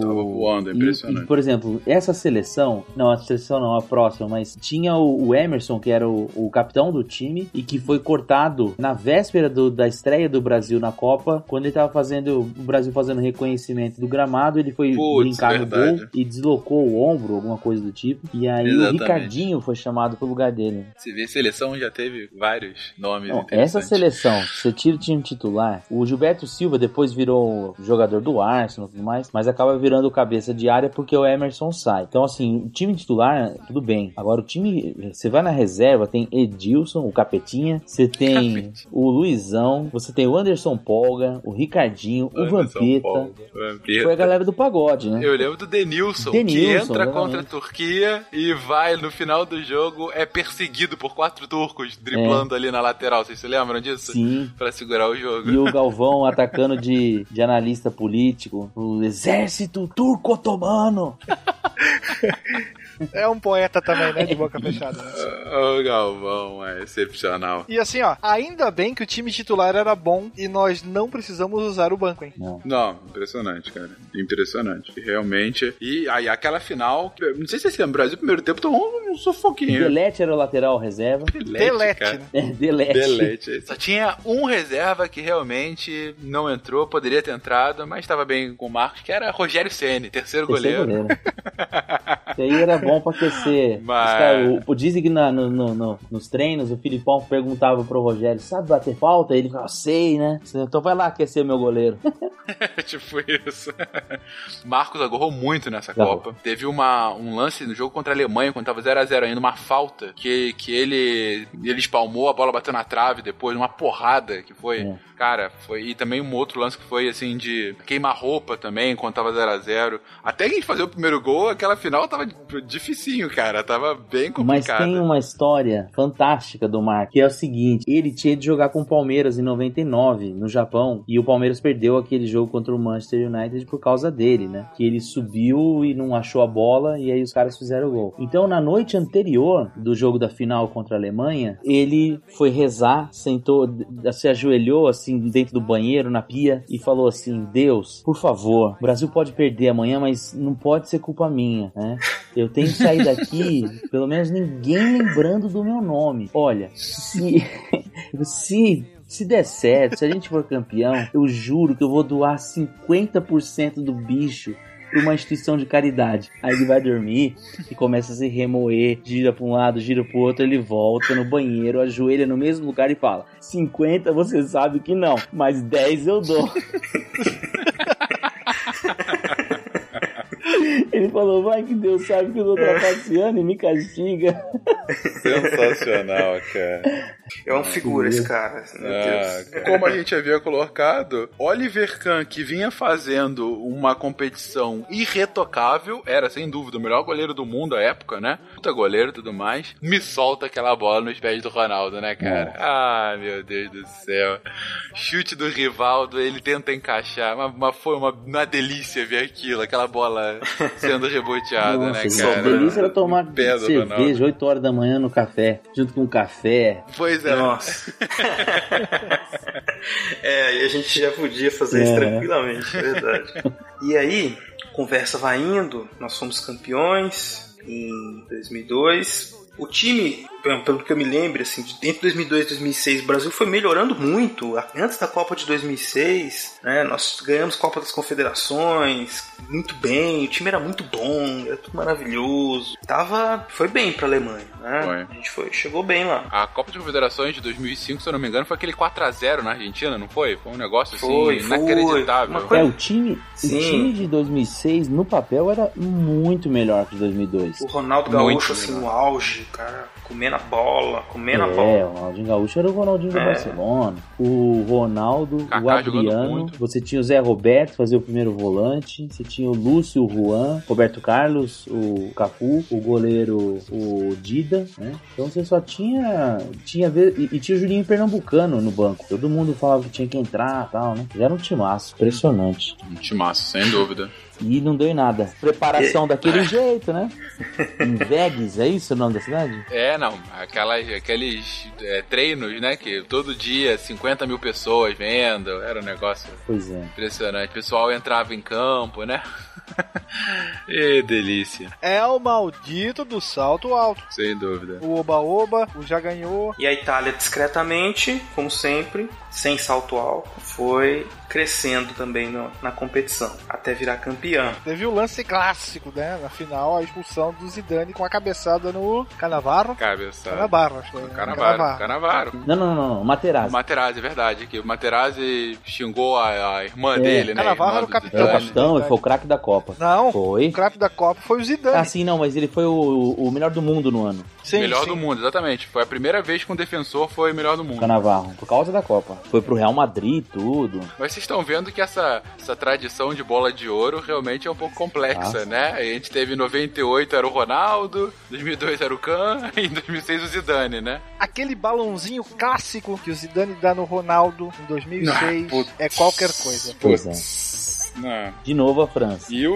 Tava voando, é impressionante. E, por exemplo, essa seleção... Não, a seleção não, a próxima, mas tinha o Emerson, que era o capitão do time, e que foi cortado na véspera da estreia do Brasil na Copa, quando ele tava o Brasil fazendo reconhecimento do gramado, ele foi brincar no gol e deslocou o ombro, alguma coisa do tipo. E aí o Ricardinho foi chamado pro lugar dele. Você vê, a seleção já teve vários nomes. Não, essa seleção, você tira o time titular, o Gilberto Silva depois virou jogador do Arsenal e tudo mais, mas acaba virando cabeça de área porque o Emerson sai. Então, assim, o time titular, tudo bem. Agora, o time, você vai na reserva, tem Edilson, o Capetinha, você tem o Luizão, você tem o Anderson Polga, o Ricardinho, o Vampeta. Foi a galera do pagode, né? Eu lembro do Denilson que entra contra a Turquia e vai, no final do jogo, é perseguido por 4 turcos, driblando ali na lateral. Vocês se lembram disso? Sim. Pra segurar o jogo. E o Galvão atacando de analista político. O exército turco-otomano. É um poeta também, né? De boca fechada. O Galvão é excepcional. E assim, ó, ainda bem que o time titular era bom e nós não precisamos usar o banco, hein? Não, impressionante, cara. Impressionante. Realmente. E aí, aquela final, não sei se você lembra, Brasil, primeiro tempo, tomou um sufoquinho. Delete era o lateral reserva. Delete, né? Delete. Só tinha um reserva que realmente não entrou, poderia ter entrado, mas estava bem com o Marcos, que era Rogério Ceni, terceiro goleiro. Isso aí era bom pra aquecer. Mas... O dizem que nos treinos o Filipão perguntava pro Rogério, sabe bater falta? Ele falava, sei, né? Então vai lá aquecer meu goleiro. Tipo isso. Marcos agarrou muito nessa Copa. Teve um lance no jogo contra a Alemanha, quando tava 0x0 ainda, uma falta que ele espalmou, a bola bateu na trave depois, uma porrada que foi... É. Cara, foi... E também um outro lance que foi, assim, de queimar roupa também, quando tava 0x0. Até que a gente fazer o primeiro gol, aquela final tava dificinho, cara. Tava bem complicado. Mas tem uma história fantástica do Marcos, que é o seguinte. Ele tinha de jogar com o Palmeiras em 99, no Japão. E o Palmeiras perdeu aquele jogo contra o Manchester United por causa dele, né? Que ele subiu e não achou a bola, e aí os caras fizeram o gol. Então, na noite anterior do jogo da final contra a Alemanha, ele foi rezar, sentou, se ajoelhou, assim, dentro do banheiro, na pia, e falou assim, Deus, por favor, o Brasil pode perder amanhã, mas não pode ser culpa minha, né? Eu tenho que sair daqui, pelo menos ninguém lembrando do meu nome. Olha, se der certo, se a gente for campeão, eu juro que eu vou doar 50% do bicho pra uma instituição de caridade. Aí ele vai dormir e começa a se remoer, gira pra um lado, gira pro outro, ele volta no banheiro, ajoelha no mesmo lugar e fala, 50 você sabe que não, mas 10 eu dou. Ele falou, vai que Deus sabe que eu tô trapaceando e me castiga. Sensacional, cara. É uma figura esse cara. Meu Deus. Como a gente havia colocado, Oliver Kahn, que vinha fazendo uma competição irretocável, era sem dúvida o melhor goleiro do mundo à época, né? Puta goleiro e tudo mais, me solta aquela bola nos pés do Ronaldo, né, cara? Ah, meu Deus do céu. Chute do Rivaldo, ele tenta encaixar, mas foi uma delícia ver aquilo, aquela bola sendo reboteada, né, cara? A delícia era tomar cerveja 8 horas da manhã no café, junto com o café. Pois é. Nossa. E a gente já podia fazer isso tranquilamente, é verdade. E aí, conversa vai indo, nós fomos campeões em 2002. O time, pelo que eu me lembro, assim, entre 2002 e 2006, o Brasil foi melhorando muito. Antes da Copa de 2006, né, nós ganhamos Copa das Confederações muito bem, o time era muito bom, era tudo maravilhoso. Foi bem pra Alemanha, né? Foi. A gente chegou bem lá. A Copa das Confederações de 2005, se eu não me engano, foi aquele 4x0 na Argentina, não foi? Foi um negócio assim, inacreditável. Coisa... O time de 2006, no papel, era muito melhor que o de 2002. O Ronaldo Gaúcho, assim, no auge. Cara, comendo a bola. O Ronaldinho Gaúcho era o Ronaldinho do Barcelona. O Ronaldo, Cacá, o Adriano. Você tinha o Zé Roberto, fazer o primeiro volante. Você tinha o Lúcio, o Juan, Roberto Carlos, o Cafu, o goleiro, o Dida, né? Então você só tinha o Julinho Pernambucano no banco. Todo mundo falava que tinha que entrar e tal, né? Já era um timaço, impressionante. Um timaço, sem dúvida. E não deu em nada. Preparação daquele jeito, né? Em Vegas, é isso o nome da cidade? Aqueles treinos, né? Que todo dia 50 mil pessoas vendo. Era um negócio impressionante. O pessoal entrava em campo, né? E delícia. É o maldito do salto alto. Sem dúvida. O oba-oba, o já ganhou. E a Itália, discretamente, como sempre, sem salto alto, foi crescendo também na competição, até virar campeã. Teve o lance clássico, né? Na final, a expulsão do Zidane com a cabeçada no Cannavaro. Cannavaro. Não. Materazzi. Materazzi, é verdade. Que o Materazzi xingou a irmã dele, né? Cannavaro era o capitão. Ele foi o craque da Copa. Não, foi. O craque da Copa foi o Zidane. Ah, sim, não, mas ele foi o melhor do mundo no ano. Sim, melhor do mundo, exatamente. Foi a primeira vez que um defensor foi melhor do mundo. Cannavaro, por causa da Copa. Foi pro Real Madrid e tudo. Mas vocês estão vendo que essa tradição de bola de ouro realmente é um pouco complexa, né? A gente teve em 98 era o Ronaldo, 2002 era o Kahn e em 2006 o Zidane, né? Aquele balãozinho clássico que o Zidane dá no Ronaldo em 2006 é qualquer coisa. Não. De novo a França. E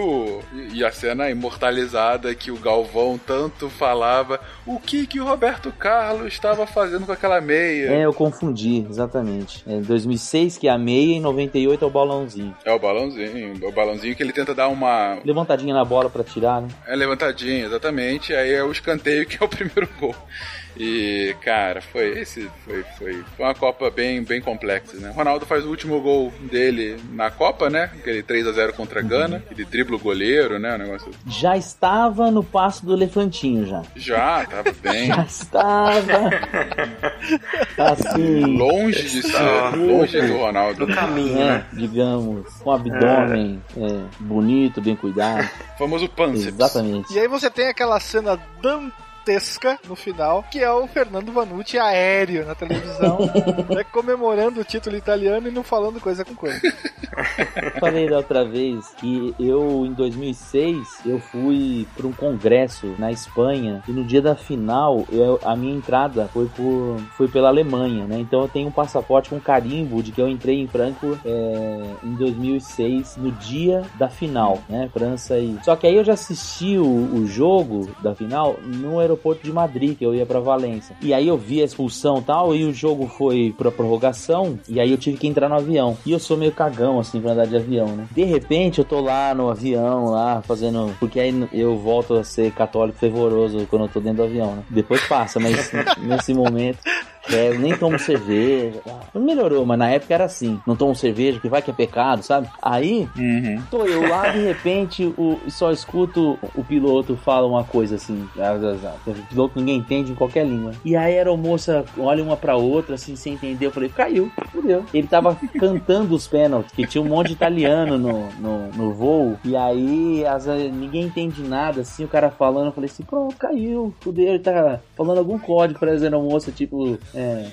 a cena imortalizada que o Galvão tanto falava, o que o Roberto Carlos estava fazendo com aquela meia? Eu confundi, exatamente. Em 2006 que é a meia e em 98 é o balãozinho. É o balãozinho. O balãozinho que ele tenta dar uma... levantadinha na bola pra tirar, né? É levantadinha, exatamente. Aí é o escanteio que é o primeiro gol. E, cara, foi uma Copa bem complexa, né? O Ronaldo faz o último gol dele na Copa, né? Que ele 3-0 contra a Gana. Ele dribla o goleiro, né? O negócio... Já estava no passo do elefantinho, já. Já, estava bem. Já estava. Assim. Longe de ser. Longe do Ronaldo. No caminho, né? Digamos. Com o abdômen bonito, bem cuidado. O famoso pânceps. Exatamente. E aí você tem aquela cena no final, que é o Fernando Vanucci aéreo na televisão, né, comemorando o título italiano e não falando coisa com coisa. Falei da outra vez que eu, em 2006, eu fui para um congresso na Espanha e no dia da final a minha entrada foi pela Alemanha, né? Então eu tenho um passaporte com carimbo de que eu entrei em Frankfurt em 2006, no dia da final, né? França e... Só que aí eu já assisti o jogo da final no aeroporto de Madrid, que eu ia pra Valência. E aí eu vi a expulsão e tal, e o jogo foi pra prorrogação, e aí eu tive que entrar no avião. E eu sou meio cagão, assim, pra andar de avião, né? De repente, eu tô lá no avião, lá, fazendo... Porque aí eu volto a ser católico fervoroso quando eu tô dentro do avião, né? Depois passa, mas nesse momento... Eu nem tomo cerveja. Melhorou, mas na época era assim. Não tomo cerveja, que vai que é pecado, sabe? Aí, tô eu lá, de repente, só escuto o piloto fala uma coisa assim. O piloto ninguém entende em qualquer língua. E aí a moça olha uma pra outra, assim, sem entender. Eu falei, caiu, fudeu. Ele tava cantando os pênaltis, que tinha um monte de italiano no voo. E aí, ninguém entende nada, assim, o cara falando. Eu falei assim, pronto, caiu, fudeu. Ele tá falando algum código pra dizer a moça, tipo...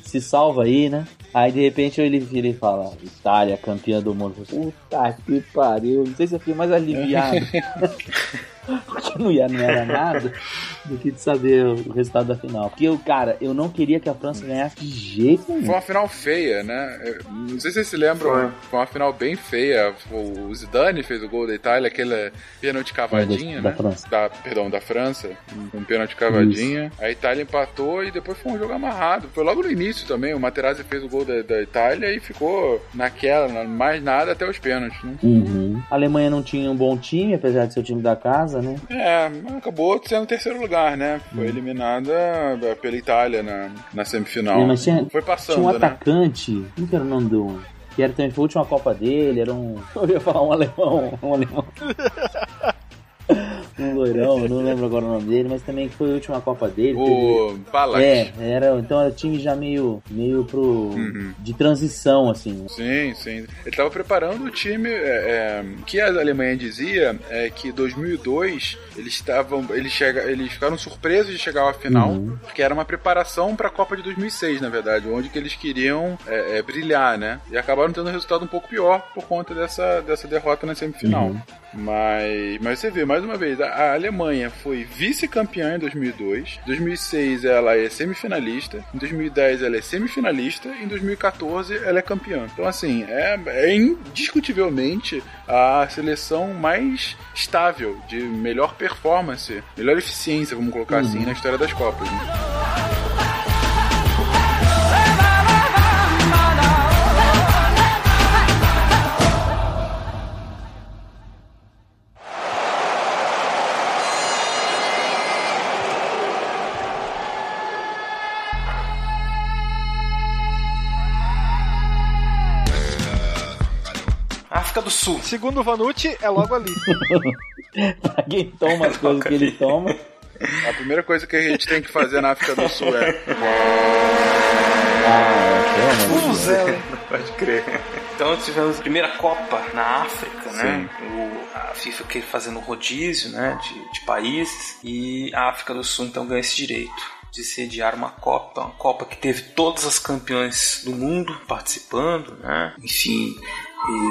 se salva aí, né? Aí de repente ele vira e fala: Itália, campeã do mundo. Puta que pariu, não sei se eu fiquei mais aliviado. Porque não ia, não era nada do que de saber o resultado da final. Porque eu não queria que a França ganhasse de jeito nenhum. Foi uma final feia, né? Não sei se vocês se lembram, foi uma final bem feia. O Zidane fez o gol da Itália, aquele pênalti cavadinha, né? Da França. Um pênalti cavadinha. Isso. A Itália empatou e depois foi um jogo amarrado. Foi logo no início também. O Materazzi fez o gol da Itália e ficou naquela, mais nada até os pênaltis, né? A Alemanha não tinha um bom time, apesar de ser o time da casa. Né? Acabou sendo terceiro lugar, né? Foi eliminada pela Itália na semifinal. Mas foi passando, tinha um atacante, né? Como que era o nome do... Que era também, foi a última Copa dele, era um... Eu ia falar um alemão. Um loirão, eu não lembro agora o nome dele, mas também foi a última Copa dele. O Balak. Então era time já meio pro... de transição, assim. Sim, sim. Ele tava preparando o time, que a Alemanha dizia é que em 2002 eles ficaram surpresos de chegar à final, porque era uma preparação pra Copa de 2006, na verdade, onde que eles queriam brilhar, né? E acabaram tendo um resultado um pouco pior por conta dessa derrota na semifinal. Mas você vê, mais uma vez, a Alemanha foi vice-campeã em 2002, em 2006 ela é semifinalista, em 2010 ela é semifinalista, em 2014 ela é campeã. Então, assim, é indiscutivelmente a seleção mais estável, de melhor performance, melhor eficiência, vamos colocar assim, na história das Copas, né? Do Sul. Segundo o Vanucci, é logo ali. Quem toma as coisas que ele toma. A primeira coisa que a gente tem que fazer na África do Sul é... Não pode crer. Então tivemos a primeira Copa na África, né? A FIFA queria fazer um rodízio, né, de países, e a África do Sul então ganha esse direito de sediar uma Copa que teve todas as campeãs do mundo participando, né? Enfim,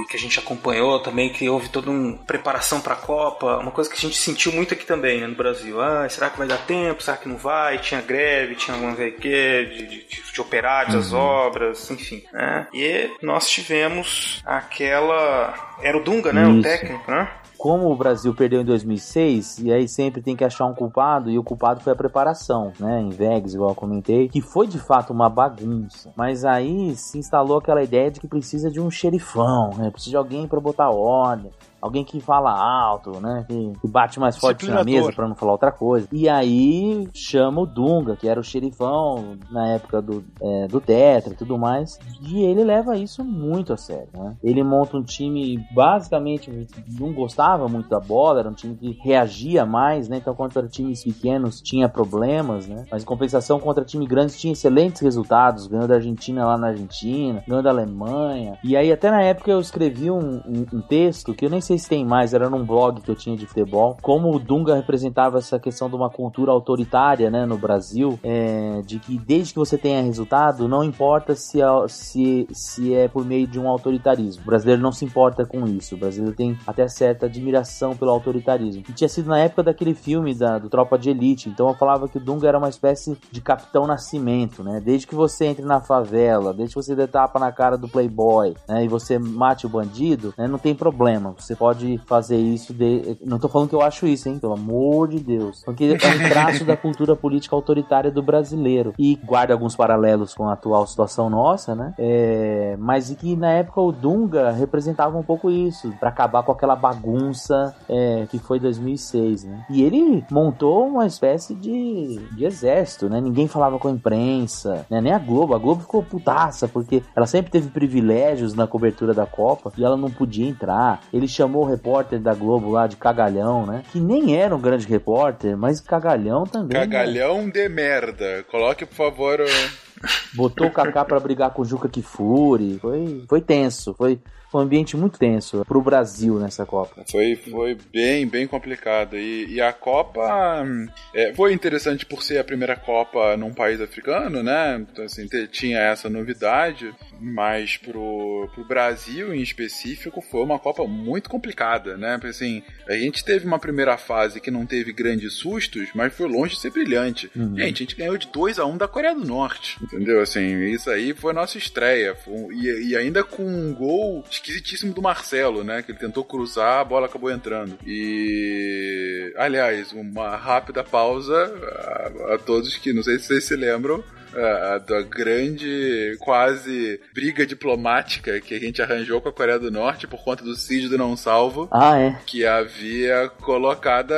e que a gente acompanhou também, que houve toda uma preparação para a Copa, uma coisa que a gente sentiu muito aqui também, né, no Brasil. Será que vai dar tempo? Será que não vai? Tinha greve, tinha alguma de operários, as obras, enfim, né? E nós tivemos aquela... Era o Dunga, né? Isso. O técnico, né? Como o Brasil perdeu em 2006, e aí sempre tem que achar um culpado, e o culpado foi a preparação, né, em Vegas, igual eu comentei, que foi de fato uma bagunça, mas aí se instalou aquela ideia de que precisa de um xerifão, né, precisa de alguém para botar ordem. alguém que fala alto, né? Que bate mais forte na mesa pra não falar outra coisa. E aí chama o Dunga, que era o xerifão na época do Tetra e tudo mais. E ele leva isso muito a sério, né? Ele monta um time, basicamente, não gostava muito da bola, era um time que reagia mais, né? Então, contra times pequenos tinha problemas, né? Mas em compensação, contra time grande tinha excelentes resultados. Ganhou da Argentina lá na Argentina, ganhou da Alemanha. E aí, até na época, eu escrevi um texto que eu nem sei se tem mais, era num blog que eu tinha de futebol, como o Dunga representava essa questão de uma cultura autoritária, né, no Brasil, de que desde que você tenha resultado, não importa se é por meio de um autoritarismo. O brasileiro não se importa com isso. O brasileiro tem até certa admiração pelo autoritarismo. E tinha sido na época daquele filme do Tropa de Elite, então eu falava que o Dunga era uma espécie de Capitão Nascimento, né? Desde que você entre na favela, desde que você dê tapa na cara do playboy, né, e você mate o bandido, né, não tem problema. Você pode fazer isso Não tô falando que eu acho isso, hein? Pelo amor de Deus. Porque é um traço da cultura política autoritária do brasileiro. E guarda alguns paralelos com a atual situação nossa, né? Mas e que na época o Dunga representava um pouco isso, pra acabar com aquela bagunça que foi 2006, né? E ele montou uma espécie de exército, né? Ninguém falava com a imprensa, né? Nem a Globo. A Globo ficou putaça, porque ela sempre teve privilégios na cobertura da Copa e ela não podia entrar. Ele chamou o repórter da Globo lá de cagalhão, né? Que nem era um grande repórter, mas cagalhão também. Cagalhão, né? De merda. Coloque, por favor... Botou o Kaká pra brigar com o Juca Kfouri. Foi tenso, foi um ambiente muito tenso pro Brasil nessa Copa. Foi bem, bem complicado. E a Copa foi interessante por ser a primeira Copa num país africano, né? Então, assim, tinha essa novidade, mas pro Brasil em específico foi uma Copa muito complicada, né? Porque, assim, a gente teve uma primeira fase que não teve grandes sustos, mas foi longe de ser brilhante. Uhum. Gente, a gente ganhou de 2-1 da Coreia do Norte. Entendeu? Assim, isso aí foi a nossa estreia. E ainda com um gol esquisitíssimo do Marcelo, né? Que ele tentou cruzar, a bola acabou entrando. E... aliás, uma rápida pausa a todos que, não sei se vocês se lembram, da grande quase briga diplomática que a gente arranjou com a Coreia do Norte por conta do sítio do Não Salvo, que havia colocada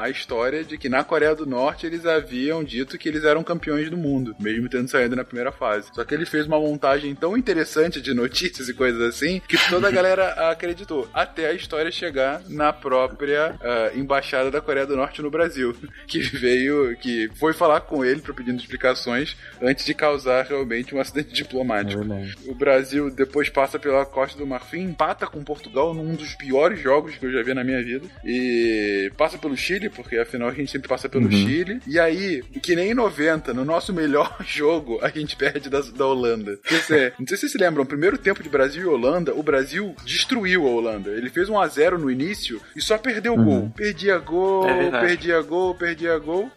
a história de que na Coreia do Norte eles haviam dito que eles eram campeões do mundo, mesmo tendo saído na primeira fase. Só que ele fez uma montagem tão interessante de notícias e coisas assim que toda a galera acreditou, até a história chegar na própria embaixada da Coreia do Norte no Brasil, que foi falar com ele para pedindo explicações antes de causar realmente um acidente diplomático. O Brasil depois passa pela Costa do Marfim, empata com Portugal num dos piores jogos que eu já vi na minha vida, e passa pelo Chile, porque afinal a gente sempre passa pelo Chile, e aí, que nem em 90, no nosso melhor jogo, a gente perde da Holanda. Não sei se vocês lembram, o primeiro tempo de Brasil e Holanda, o Brasil destruiu a Holanda. Ele fez 1-0 no início e só perdeu o gol. Perdia gol,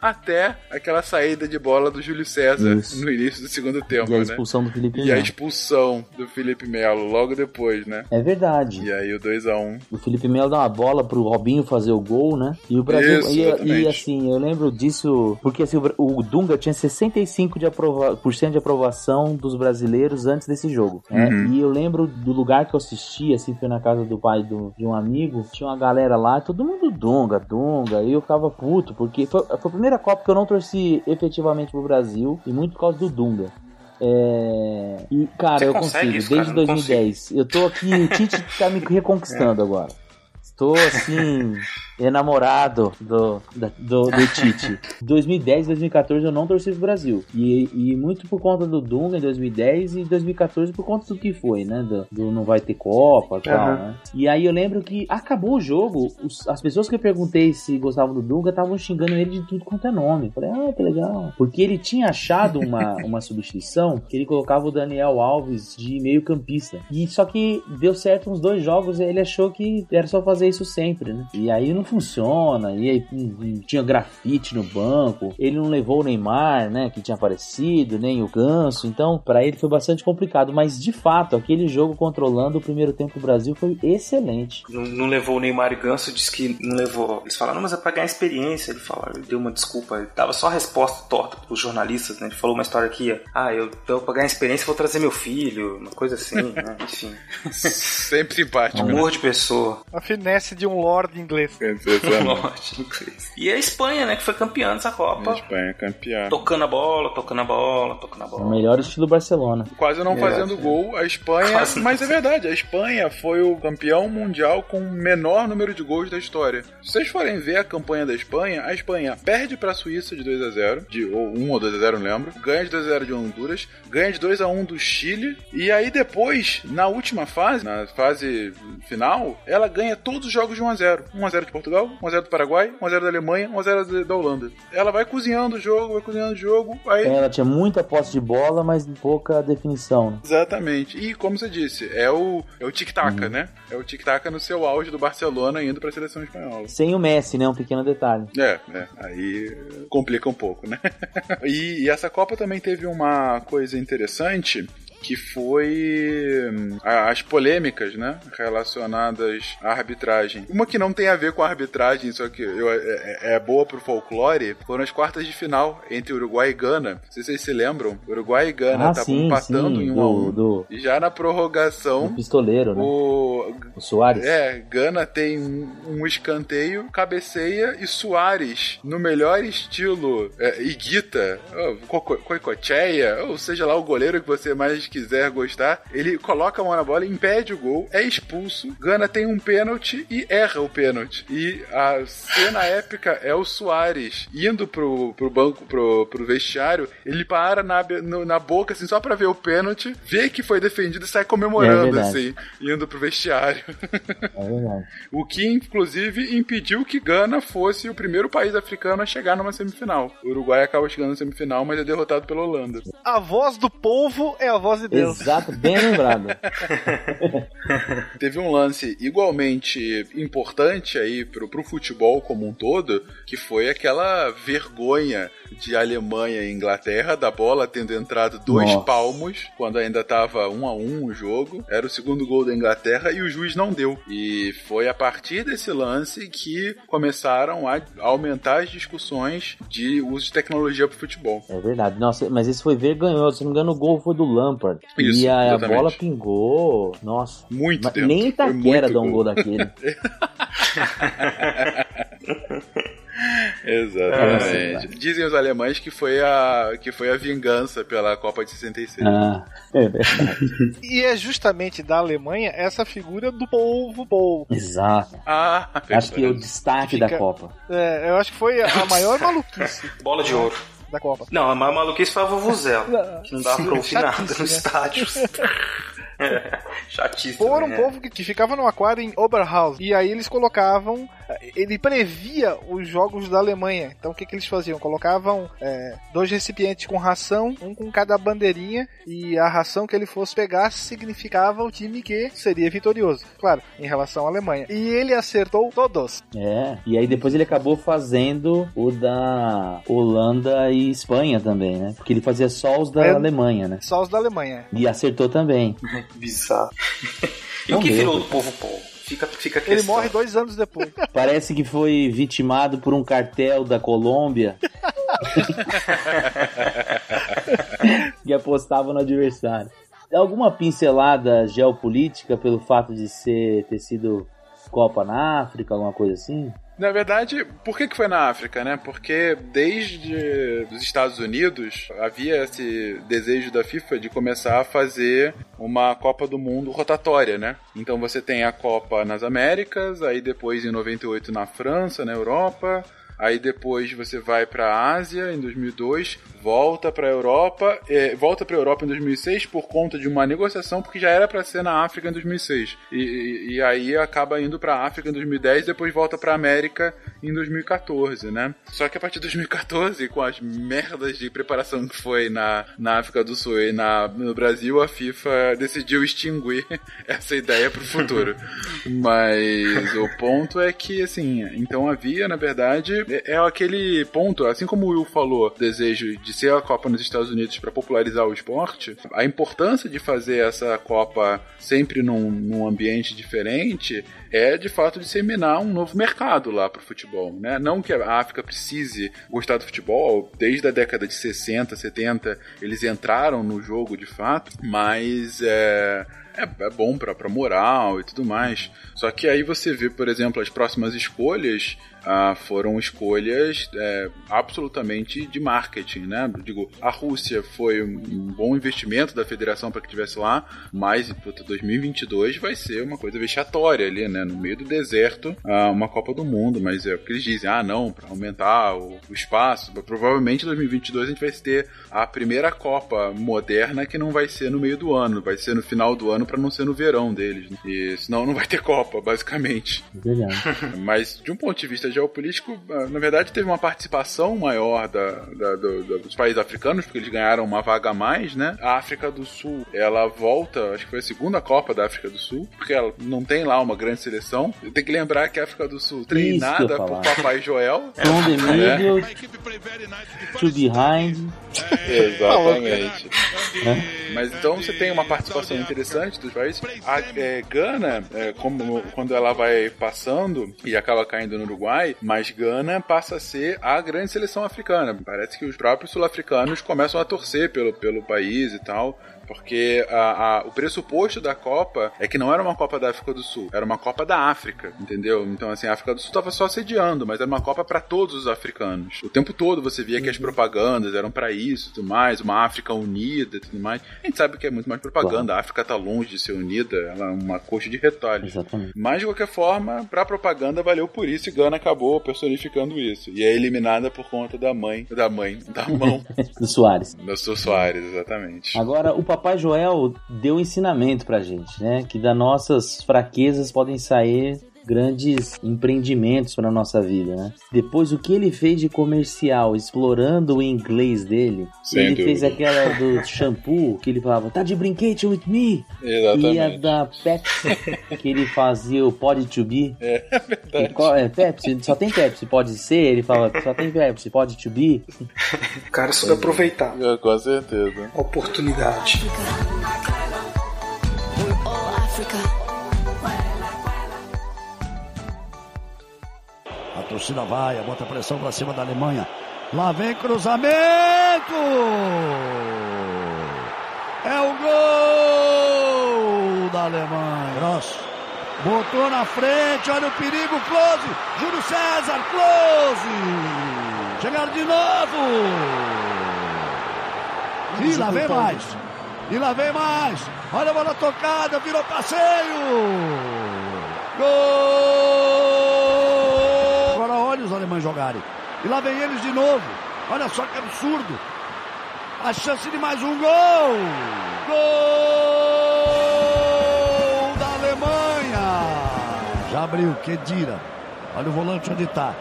até aquela saída de bola do Júlio César. Isso. No início do segundo tempo, né? E a expulsão, né? A expulsão do Felipe Melo logo depois, né? É verdade. E aí o 2-1. O Felipe Melo dá uma bola pro Robinho fazer o gol, né? E o Brasil... Isso, e assim, eu lembro disso porque assim, o Dunga tinha 65% de aprovação dos brasileiros antes desse jogo, né? E eu lembro do lugar que eu assisti, assim, foi na casa do pai de um amigo, tinha uma galera lá, todo mundo Dunga, e eu ficava puto, porque foi a primeira Copa que eu não torci efetivamente pro Brasil, e muito por causa do Dunga. E, cara, eu consigo, isso, desde 2010. Consigo. Eu tô aqui, o Tite tá me reconquistando agora. Estou, assim, enamorado do Tite. 2010, 2014 eu não torci pro Brasil. E muito por conta do Dunga em 2010 e 2014 por conta do que foi, né? Do não vai ter Copa e tal, né? E aí eu lembro que acabou o jogo, as pessoas que eu perguntei se gostavam do Dunga estavam xingando ele de tudo quanto é nome. Eu falei, que legal. Porque ele tinha achado uma substituição que ele colocava o Daniel Alves de meio campista. E só que deu certo uns 2 jogos e ele achou que era só fazer isso sempre, né? E aí não, funciona, e aí tinha grafite no banco, ele não levou o Neymar, né, que tinha aparecido, nem o Ganso, então pra ele foi bastante complicado, mas de fato, aquele jogo controlando o primeiro tempo do Brasil foi excelente. Não levou o Neymar e Ganso, disse que não levou, eles falaram, mas é pra ganhar experiência, ele falou, ele deu uma desculpa, ele dava só a resposta torta pros jornalistas, né, ele falou uma história aqui, eu dou pra ganhar experiência, vou trazer meu filho, uma coisa assim, né, enfim. Sempre bate, amor, né? De pessoa. A finesse de um lord inglês. Um lord inglês. E a Espanha, né, que foi campeã dessa Copa. A Espanha campeã. Tocando a bola. O melhor estilo Barcelona. Quase não fazendo gol. A Espanha, quase, mas é verdade, a Espanha foi o campeão mundial com o menor número de gols da história. Se vocês forem ver a campanha da Espanha, a Espanha perde pra Suíça de 2-0, ou 1 ou 2-0, não lembro. Ganha de 2-0 de Honduras, ganha de 2-1 do Chile, e aí depois, na última fase, na fase final, ela ganha todos os jogos de 1-0. 1-0 de Portugal, 1-0 do Paraguai, 1-0 da Alemanha, 1-0 da Holanda. Ela vai cozinhando o jogo, aí... Ela tinha muita posse de bola, mas pouca definição, né? Exatamente. E, como você disse, é o tic-tac, né? É o tic-tac no seu auge do Barcelona indo pra seleção espanhola. Sem o Messi, né? Um pequeno detalhe. Aí complica um pouco, né? E essa Copa também teve uma coisa interessante... que foi as polêmicas, né, relacionadas à arbitragem. Uma que não tem a ver com a arbitragem, só que é boa pro folclore, foram as quartas de final entre Uruguai e Gana. Não sei se vocês se lembram. Uruguai e Gana estavam empatando em 1-1. E já na prorrogação... O pistoleiro, né? O Suárez. Gana tem um escanteio, cabeceia e Suárez, no melhor estilo Higuita, Coicocheia, ou seja lá o goleiro que você mais quiser gostar, ele coloca a mão na bola, impede o gol, é expulso, Gana tem um pênalti e erra o pênalti. E a cena épica é o Suárez indo pro banco, pro vestiário, ele para na boca, assim, só pra ver o pênalti, vê que foi defendido e sai comemorando, assim, indo pro vestiário. É verdade. O que, inclusive, impediu que Gana fosse o primeiro país africano a chegar numa semifinal. O Uruguai acaba chegando na semifinal, mas é derrotado pela Holanda. A voz do povo é a voz de Deus. Exato, bem lembrado. Teve um lance igualmente importante aí pro futebol como um todo, que foi aquela vergonha de Alemanha e Inglaterra, da bola tendo entrado 2 palmos, quando ainda estava 1-1 o jogo. Era o segundo gol da Inglaterra e o juiz não deu. E foi a partir desse lance que começaram a aumentar as discussões de uso de tecnologia pro futebol. É verdade. Nossa, mas isso foi vergonhoso. Se não me engano, o gol foi do Lampard. Isso, e a bola pingou. Nossa. Muito tempo. Nem Itaquera dá um gol daquele. Exatamente. Dizem os alemães que foi a vingança pela Copa de 66. É verdade. E é justamente da Alemanha essa figura do povo. Exato. Acho que é o destaque da Copa. Eu acho que foi a maior maluquice. Bola de ouro da Copa. Não, a maior maluquice foi a vuvuzela, que não dava pra ouvir nada no estádio. Chatíssimo. Foram um povo que ficava num aquário em Oberhausen. E aí eles colocavam... Ele previa os jogos da Alemanha. Então o que eles faziam? Colocavam 2 recipientes com ração, um com cada bandeirinha. E a ração que ele fosse pegar significava o time que seria vitorioso. Claro, em relação à Alemanha. E ele acertou todos. E aí depois ele acabou fazendo o da Holanda e Espanha também, né? Porque ele fazia só os da Alemanha, né? Só os da Alemanha. E acertou também. Bizarro. E o que virou do povo? Fica ele morre 2 anos depois. Parece que foi vitimado por um cartel da Colômbia que apostava no adversário. Alguma pincelada geopolítica pelo fato de ter sido Copa na África, alguma coisa assim? Na verdade, por que foi na África, né? Porque desde os Estados Unidos havia esse desejo da FIFA de começar a fazer uma Copa do Mundo rotatória, né? Então você tem a Copa nas Américas, aí depois em 98 na França, na Europa... Aí depois você vai para a Ásia em 2002, volta para a Europa, em 2006 por conta de uma negociação, porque já era para ser na África em 2006. E aí acaba indo para a África em 2010, depois volta para a América em 2014, né? Só que a partir de 2014, com as merdas de preparação que foi na África do Sul e no Brasil, a FIFA decidiu extinguir essa ideia pro futuro. Mas o ponto é que, assim, então havia, na verdade, é aquele ponto, assim como o Will falou, desejo de ser a Copa nos Estados Unidos para popularizar o esporte, a importância de fazer essa Copa sempre num ambiente diferente é, de fato, disseminar um novo mercado lá pro futebol, né? Não que a África precise gostar do futebol, desde a década de 60, 70, eles entraram no jogo de fato, mas é bom pra moral e tudo mais. Só que aí você vê, por exemplo, as próximas escolhas foram escolhas absolutamente de marketing, né? Digo, a Rússia foi um bom investimento da federação para que estivesse lá, mas 2022 vai ser uma coisa vexatória ali, né? No meio do deserto, uma Copa do Mundo, mas é o que eles dizem, não, para aumentar o espaço, provavelmente em 2022 a gente vai ter a primeira Copa moderna que não vai ser no meio do ano, vai ser no final do ano para não ser no verão deles, né? E senão não vai ter Copa, basicamente. Mas de um ponto de vista geopolítico, na verdade teve uma participação maior dos países africanos, porque eles ganharam uma vaga a mais, né? A África do Sul, ela volta, acho que foi a segunda Copa da África do Sul, porque ela não tem lá uma grande seleção. Tem que lembrar que a África do Sul treinada por Papai Joel. From the middle to behind. Exatamente. Mas então você tem uma participação interessante dos países. A Gana, quando ela vai passando e acaba caindo no Uruguai, mas Gana passa a ser a grande seleção africana. Parece que os próprios sul-africanos começam a torcer pelo país e tal, porque o pressuposto da Copa é que não era uma Copa da África do Sul, era uma Copa da África, entendeu? Então, assim, a África do Sul estava só sediando, mas era uma Copa para todos os africanos. O tempo todo você via que as propagandas eram para isso e tudo mais, uma África unida e tudo mais. A gente sabe que é muito mais propaganda, a África tá longe de ser unida, ela é uma coxa de retalhos. Exatamente. Mas, de qualquer forma, pra propaganda valeu por isso e Gana acabou personificando isso. E é eliminada por conta da mão. Do Soares. Do Soares, exatamente. Agora, o Papai Joel deu ensinamento pra gente, né? Que das nossas fraquezas podem sair grandes empreendimentos para nossa vida, né? Depois, o que ele fez de comercial, explorando o inglês dele, fez aquela do shampoo, que ele falava, tá de brinquedo with me? Exatamente. E a da Pepsi, que ele fazia o pode to be. É verdade. Pepsi, só tem Pepsi, pode ser? Ele falava, só tem Pepsi, pode to be? Cara, soube aproveitar. É, com certeza. Oportunidade. A torcida vai, bota pressão pra cima da Alemanha. Lá vem cruzamento! É o gol da Alemanha. Nossa. Botou na frente, olha o perigo, Close! Júlio César, Close! Chegaram de novo! E lá vem mais! E lá vem mais! Olha a bola tocada, virou passeio! Gol! Os alemães jogarem. E lá vem eles de novo. Olha só que absurdo. A chance de mais um gol. Gol da Alemanha. Já abriu, Kedira. Olha o volante onde tá.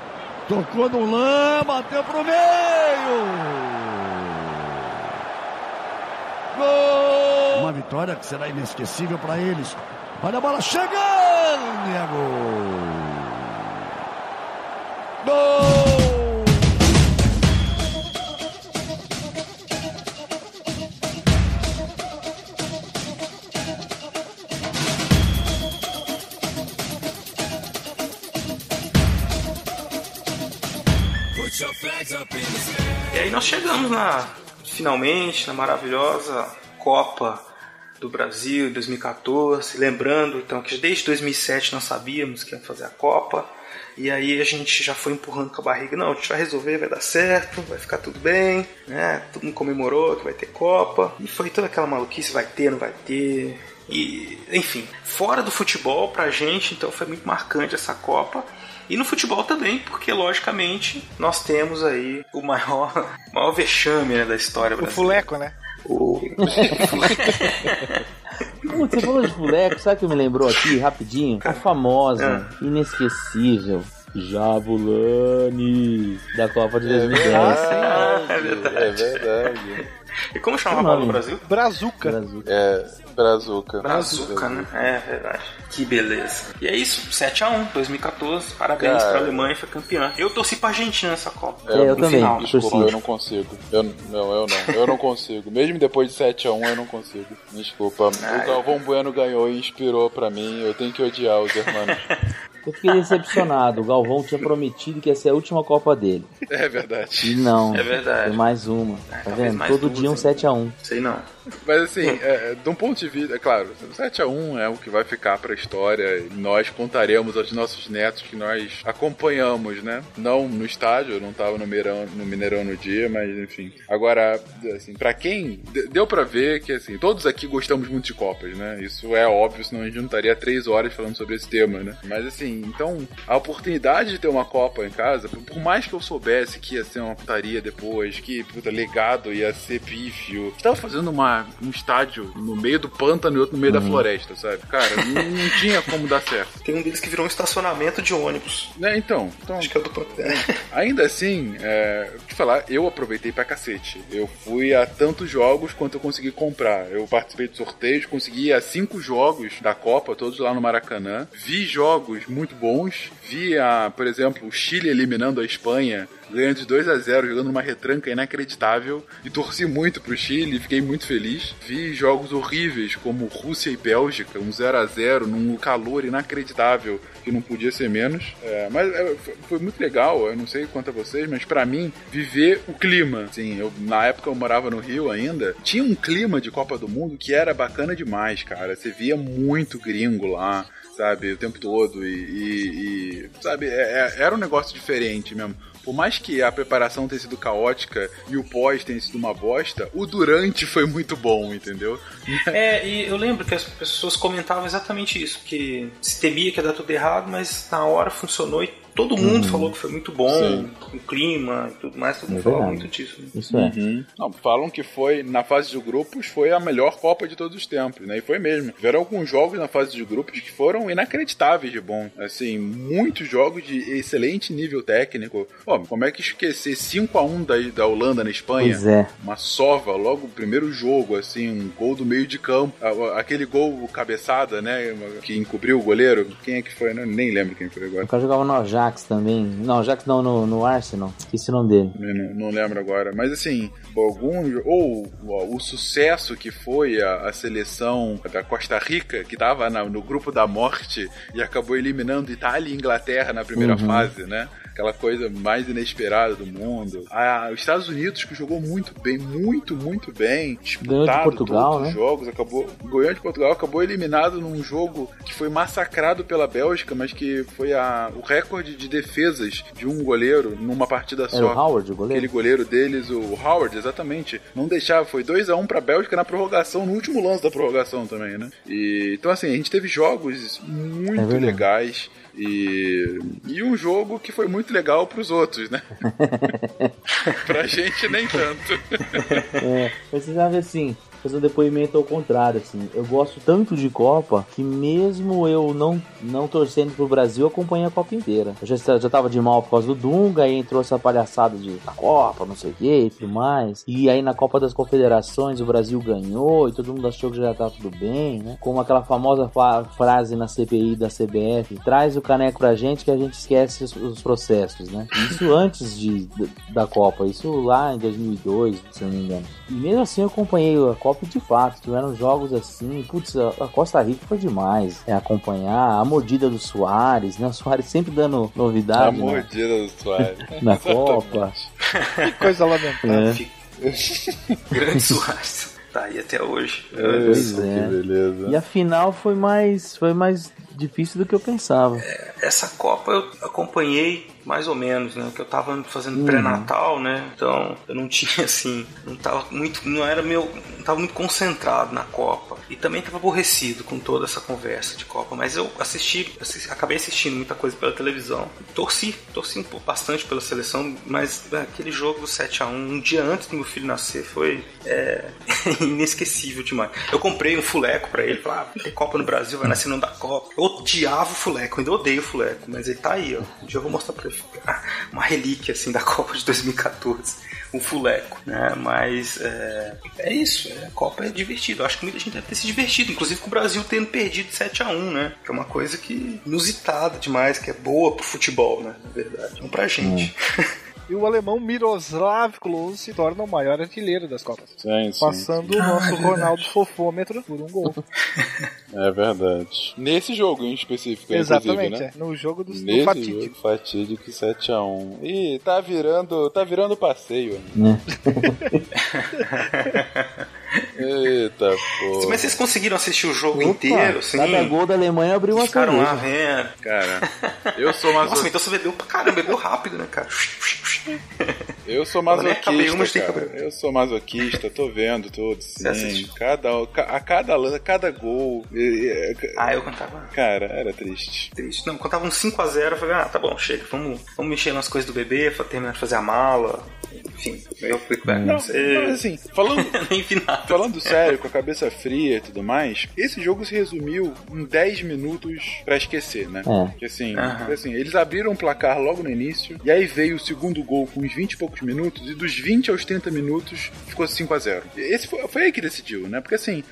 Tocou no lã, bateu pro meio. Gol. Uma vitória que será inesquecível para eles. Olha a bola chegando. E é gol. Gol! E aí nós chegamos finalmente na maravilhosa Copa do Brasil em 2014, lembrando então que desde 2007 nós sabíamos que ia fazer a Copa. E aí a gente já foi empurrando com a barriga, não, a gente vai resolver, vai dar certo, vai ficar tudo bem, né? Todo mundo comemorou que vai ter Copa, e foi toda aquela maluquice, vai ter, não vai ter, e enfim, fora do futebol pra gente, então foi muito marcante essa Copa, E no futebol também, porque logicamente nós temos aí o maior vexame, né, da história brasileira. O fuleco, né? Você falou de fuleco, sabe o que me lembrou aqui, rapidinho? A famosa, inesquecível Jabulani da Copa de 2010. É verdade. E como chamava a bola no Brasil? Brazuca. Brazuca, né? É verdade. Que beleza. E é isso, 7-1, 2014. Parabéns pra Alemanha, foi campeã. Eu torci pra Argentina nessa Copa. Eu também. Final, desculpa, eu não consigo. Eu não consigo. Mesmo depois de 7-1, eu não consigo. Desculpa. O Galvão Bueno ganhou e inspirou pra mim. Eu tenho que odiar os hermanos. Eu fiquei decepcionado. O Galvão tinha prometido que ia ser a última Copa dele. É verdade. E não. É verdade. Foi mais uma. Tá vendo? Todo dia um 7-1. Sei não. Mas assim, de um ponto de vista, é claro, 7-1 é o que vai ficar pra história. Nós contaremos aos nossos netos que nós acompanhamos, né? Não no estádio, eu não tava no Mineirão no dia, mas enfim. Agora, assim, pra quem... Deu pra ver que, assim, todos aqui gostamos muito de Copas, né? Isso é óbvio, senão a gente não estaria 3 horas falando sobre esse tema, né? Mas assim, então, a oportunidade de ter uma Copa em casa, por mais que eu soubesse que ia ser uma putaria depois, que, puta, legado ia ser pífio, estava fazendo um estádio no meio do pântano e outro no meio da floresta, sabe? Cara, não tinha como dar certo. Tem um deles que virou um estacionamento de ônibus. Né, então... Acho que é do pântano. Ainda assim, vou te falar, eu aproveitei pra cacete. Eu fui a tantos jogos quanto eu consegui comprar. Eu participei de sorteios, consegui ir a 5 jogos da Copa, todos lá no Maracanã. Vi jogos muito bons. Via, por exemplo, o Chile eliminando a Espanha, ganhando de 2-0, jogando numa retranca inacreditável, e torci muito pro Chile, fiquei muito feliz. Vi jogos horríveis como Rússia e Bélgica, um 0-0 num calor inacreditável que não podia ser menos, mas foi muito legal. Eu não sei quanto a vocês, mas pra mim, viver o clima, sim, na época eu morava no Rio ainda, tinha um clima de Copa do Mundo que era bacana demais, cara. Você via muito gringo lá, sabe, o tempo todo, e sabe, era um negócio diferente mesmo. Por mais que a preparação tenha sido caótica e o pós tenha sido uma bosta, o durante foi muito bom, entendeu? E eu lembro que as pessoas comentavam exatamente isso, que se temia que ia dar tudo errado, mas na hora funcionou e todo mundo falou que foi muito bom, sim, o clima e tudo mais, todo mundo falou muito disso. Né? Isso é. Não, falam que foi, na fase de grupos, foi a melhor Copa de todos os tempos, né? E foi mesmo. Tiveram alguns jogos na fase de grupos que foram inacreditáveis de bom. Assim, muitos jogos de excelente nível técnico. Pô, como é que esquecer 5-1 da Holanda na Espanha? Pois é. Uma sova, logo o primeiro jogo, assim, um gol do meio de campo. Aquele gol cabeçada, né? Que encobriu o goleiro. Quem é que foi? Eu nem lembro quem foi agora. O cara jogava no Ajax também. Não, Ajax não, no Arsenal. Esqueci o nome dele. Não lembro agora. Mas assim, o sucesso que foi a seleção da Costa Rica, que tava no grupo da morte e acabou eliminando Itália e Inglaterra na primeira fase, né? Aquela coisa mais inesperada do mundo. Os Estados Unidos, que jogou muito bem. Ganhou de Portugal, todos, né? Os jogos, ganhou de Portugal, acabou eliminado num jogo que foi massacrado pela Bélgica, mas que foi o recorde de defesas de um goleiro numa partida só. Era o Howard, o goleiro? Aquele goleiro deles, o Howard, exatamente. Não deixava, foi 2-1 pra Bélgica na prorrogação, no último lance da prorrogação também, né? Então, assim, a gente teve jogos muito legais. E um jogo que foi muito legal pros outros, né? Pra gente nem tanto. Mas você já vê assim, fazer um depoimento ao contrário, assim, eu gosto tanto de Copa que mesmo eu não torcendo pro Brasil, eu acompanho a Copa inteira. Eu já tava de mal por causa do Dunga, aí entrou essa palhaçada de Copa, não sei o que e tudo mais, e aí na Copa das Confederações o Brasil ganhou e todo mundo achou que já tava tudo bem, né? Como aquela famosa frase na CPI da CBF, traz o caneco pra gente que a gente esquece os processos, né? Isso antes da Copa, isso lá em 2002, se eu não me engano. E mesmo assim eu acompanhei a Copa de fato, tiveram jogos assim, putz, a Costa Rica foi demais, acompanhar a mordida do Soares, né? O Soares sempre dando novidade. A mordida do Soares. Na Copa. Que coisa lamentável. Grande Soares. Tá aí até hoje. Pois é. Que beleza. E a final foi mais difícil do que eu pensava. Essa Copa eu acompanhei mais ou menos, né? Que eu tava fazendo pré-natal, né? Então eu não tinha assim, não tava muito concentrado na Copa. E também tava aborrecido com toda essa conversa de Copa, mas eu acabei assistindo muita coisa pela televisão. Torci bastante pela seleção, mas aquele jogo 7-1, um dia antes do meu filho nascer, foi inesquecível demais. Eu comprei um fuleco pra ele, falei, tem Copa no Brasil, vai nascer não da Copa. Eu odiava o fuleco, ainda odeio o fuleco, mas ele tá aí, ó. Um dia eu vou mostrar pra ele, uma relíquia, assim, da Copa de 2014. O fuleco, né? Mas é isso, a Copa é divertida. Acho que muita gente deve ter se divertido, inclusive com o Brasil tendo perdido 7-1, né? Que é uma coisa que inusitada demais, que é boa pro futebol, né? Na verdade, não pra gente. E o alemão Miroslav Klose se torna o maior artilheiro das Copas. Sim. Passando o nosso Ronaldo fofômetro por um gol. É verdade. Nesse jogo em específico, exatamente, né? No jogo do fatídico. Jogo fatídico 7-1. Ih, tá virando passeio. Né? Eita, pô. Mas vocês conseguiram assistir o jogo inteiro? Sim. Cada gol da Alemanha abriu uma cerveja. Ficaram lá vendo. Cara, eu sou mais... Nossa, então você bebeu pra caramba, bebeu rápido, né, cara? Eu sou masoquista, eu sou masoquista, tô vendo todos. Cada gol. Eu contava. Cara, era triste. Não, contava uns 5-0, eu falei, tá bom, chega, vamos mexer nas coisas do bebê, terminar de fazer a mala. Enfim, eu fui com assim, falando sério, com a cabeça fria e tudo mais, esse jogo se resumiu em 10 minutos pra esquecer, né? Porque assim, eles abriram um placar logo no início, e aí veio o segundo gol com uns 20 e poucos minutos, e dos 20 aos 30 minutos ficou 5-0. Esse foi aí que decidiu, né? Porque assim,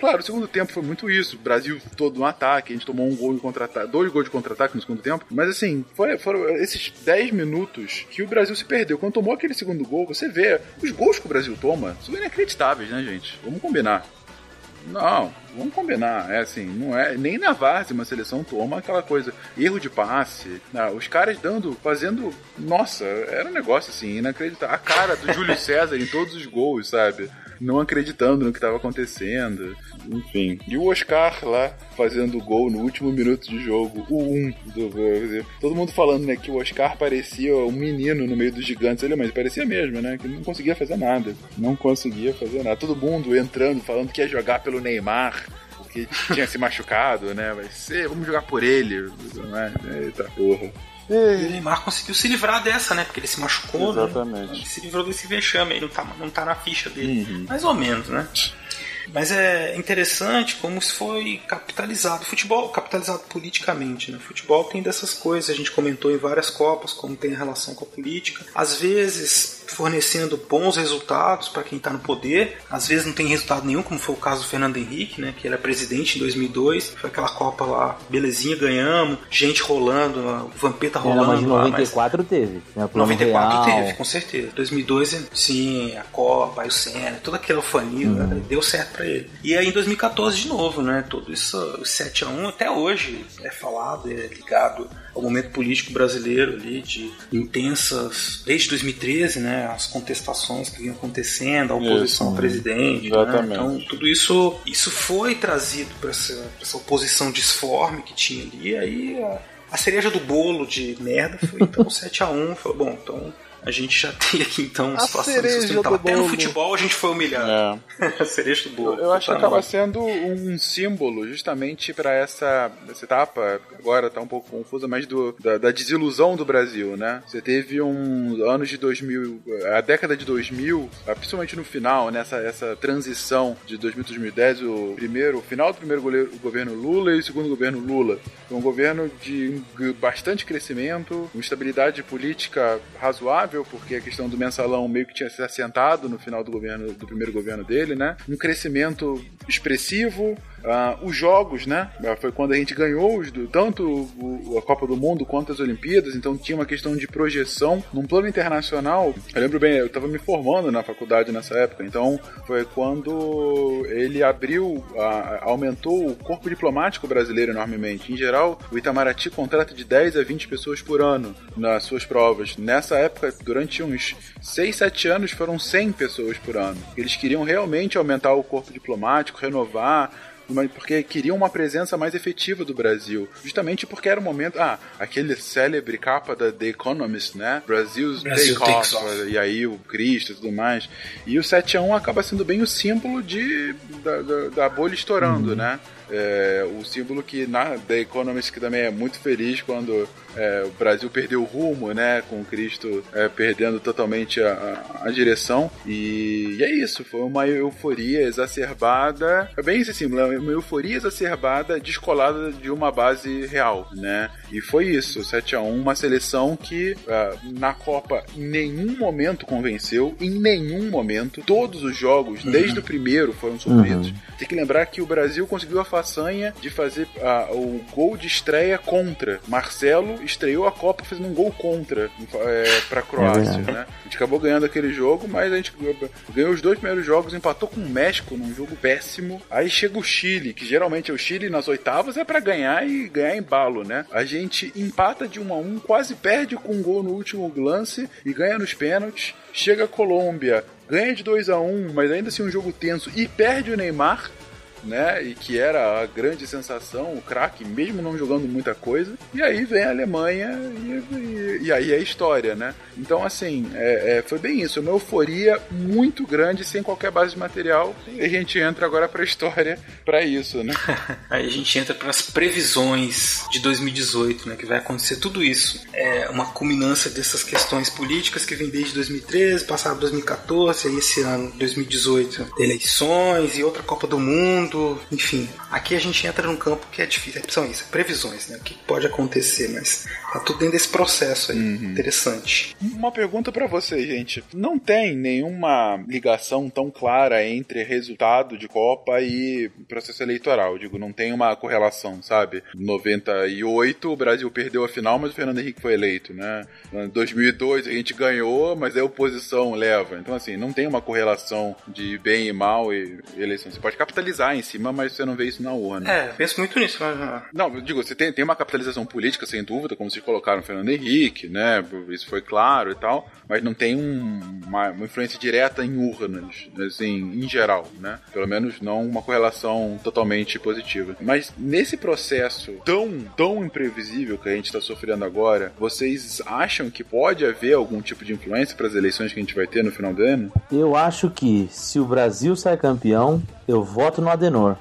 claro, o segundo tempo foi muito isso. O Brasil todo no ataque, a gente tomou um gol de contra-ataque, 2 gols de contra-ataque no segundo tempo. Mas assim, foram esses 10 minutos que o Brasil se perdeu. Quando tomou aquele segundo gol, você vê os gols que o Brasil toma, são inacreditáveis, né, gente? Vamos combinar. Não, vamos combinar, não é, nem na várzea uma seleção toma aquela coisa, erro de passe, não, os caras fazendo, nossa, era um negócio assim, inacreditável, a cara do Júlio César em todos os gols, sabe, não acreditando no que estava acontecendo, enfim, e o Oscar lá, fazendo o gol no último minuto de jogo, todo mundo falando, né, que o Oscar parecia um menino no meio dos gigantes, mas parecia mesmo, né, que não conseguia fazer nada, todo mundo entrando, falando que ia jogar pelo Neymar, porque tinha se machucado, né, vamos jogar por ele, né, eita porra. E o Neymar conseguiu se livrar dessa, né? Porque ele se machucou, exatamente. Né? Ele se livrou desse vexame, ele não tá na ficha dele. Mais ou menos, né? Mas é interessante como isso foi capitalizado. Futebol capitalizado politicamente, né? Futebol tem dessas coisas, a gente comentou em várias Copas, como tem a relação com a política. Às vezes fornecendo bons resultados para quem está no poder, às vezes não tem resultado nenhum, como foi o caso do Fernando Henrique, né? Que ele era presidente em 2002, foi aquela Copa lá, belezinha, ganhamos, gente rolando, o Vampeta rolando. Mas em 94 teve. 94 teve, com certeza. 2002, sim, a Copa, aí o Senna, toda aquela fania, né? Deu certo pra ele. E aí em 2014 de novo, né? Todo isso, o 7-1 até hoje é falado, é ligado ao momento político brasileiro ali, de intensas, desde 2013, né? As contestações que vinham acontecendo, a oposição ao presidente, né? Então tudo isso foi trazido para essa oposição disforme que tinha ali, e aí a cereja do bolo de merda foi então 7-1, falou, bom, então a gente já tem aqui então uma situação insustentável. Até no futebol a gente foi humilhado. A cereja do bolo. Eu acho que acaba sendo um símbolo justamente para essa etapa, agora tá um pouco confusa, mas da desilusão do Brasil, né? Você teve anos de 2000, a década de 2000, principalmente no final, nessa essa transição de 2000 a 2010, o final do primeiro governo Lula e o segundo governo Lula. Foi um governo de bastante crescimento, uma estabilidade política razoável, porque a questão do mensalão meio que tinha se assentado no final do primeiro governo dele, né? Um crescimento expressivo, os jogos, né? Foi quando a gente ganhou tanto a Copa do Mundo quanto as Olimpíadas, então tinha uma questão de projeção num plano internacional. Eu lembro bem, eu estava me formando na faculdade nessa época, então foi quando ele aumentou o corpo diplomático brasileiro enormemente. Em geral, o Itamaraty contrata de 10 a 20 pessoas por ano nas suas provas. Nessa época, durante uns 6, 7 anos, foram 100 pessoas por ano. Eles queriam realmente aumentar o corpo diplomático, renovar, porque queriam uma presença mais efetiva do Brasil. Justamente porque era o momento... aquele célebre capa da The Economist, né? Brasil Takes Off. E aí o Cristo e tudo mais. E o 7-1 acaba sendo bem o símbolo da bolha estourando, né? É, o símbolo que na The Economist, que também é muito feliz quando o Brasil perdeu o rumo, né, com o Cristo perdendo totalmente a direção, e é isso, foi uma euforia exacerbada, é bem esse símbolo, uma euforia exacerbada descolada de uma base real, né, e foi isso, 7-1, uma seleção que na Copa em nenhum momento convenceu, em nenhum momento, todos os jogos, desde o primeiro, foram sofridos. Tem que lembrar que o Brasil conseguiu a façanha de fazer o gol de estreia contra. Marcelo estreou a Copa fazendo um gol contra pra Croácia, né? A gente acabou ganhando aquele jogo, mas a gente ganhou os dois primeiros jogos, empatou com o México num jogo péssimo. Aí chega o Chile, que geralmente é o Chile nas oitavas, é pra ganhar e ganhar em balo, né? A gente empata de 1-1, quase perde com um gol no último lance e ganha nos pênaltis. Chega a Colômbia, ganha de 2-1, mas ainda assim um jogo tenso e perde o Neymar, né, e que era a grande sensação, o craque, mesmo não jogando muita coisa. E aí vem a Alemanha e aí é história, né? Então, assim, foi bem isso, uma euforia muito grande, sem qualquer base de material. E a gente entra agora pra história, pra isso, né? Aí a gente entra pras previsões de 2018, né, que vai acontecer tudo isso. É uma culminância dessas questões políticas que vem desde 2013, passado 2014, aí esse ano, 2018, eleições e outra Copa do Mundo. Enfim, aqui a gente entra num campo que é difícil, são isso, previsões, né? O que pode acontecer, mas tá tudo dentro desse processo aí, interessante. Uma pergunta pra vocês, gente. Não tem nenhuma ligação tão clara entre resultado de Copa e processo eleitoral, digo, não tem uma correlação, sabe? Em 98 o Brasil perdeu a final, mas o Fernando Henrique foi eleito, né? Em 2002 a gente ganhou, mas a oposição leva. Então, assim, não tem uma correlação de bem e mal e eleição. Você pode capitalizar em cima, mas você não vê isso na ONU. É, penso muito nisso. Mas... Não, digo, você tem uma capitalização política, sem dúvida, como vocês colocaram o Fernando Henrique, né? Isso foi claro e tal, mas não tem uma influência direta em urnas, assim, em geral, né? Pelo menos não uma correlação totalmente positiva. Mas nesse processo tão imprevisível que a gente está sofrendo agora, vocês acham que pode haver algum tipo de influência para as eleições que a gente vai ter no final do ano? Eu acho que se o Brasil sai campeão, eu voto no Adenor.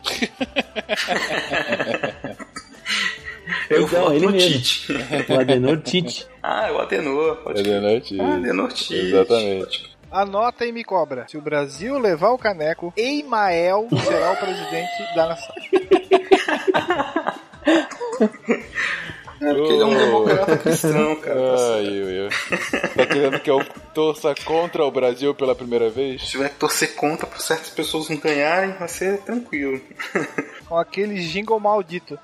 Eu então, voto no Tite. O Adenor Tite. É o Adenor. Pode Adenor Tite. Adenor Tite. Exatamente. Anota e me cobra. Se o Brasil levar o caneco, Eimael será o presidente da nação. Porque ele é um democrata cristão, cara. Tá querendo que eu torça contra o Brasil pela primeira vez? Se tiver que torcer contra pra certas pessoas não ganharem, vai ser tranquilo. Com aquele jingle maldito.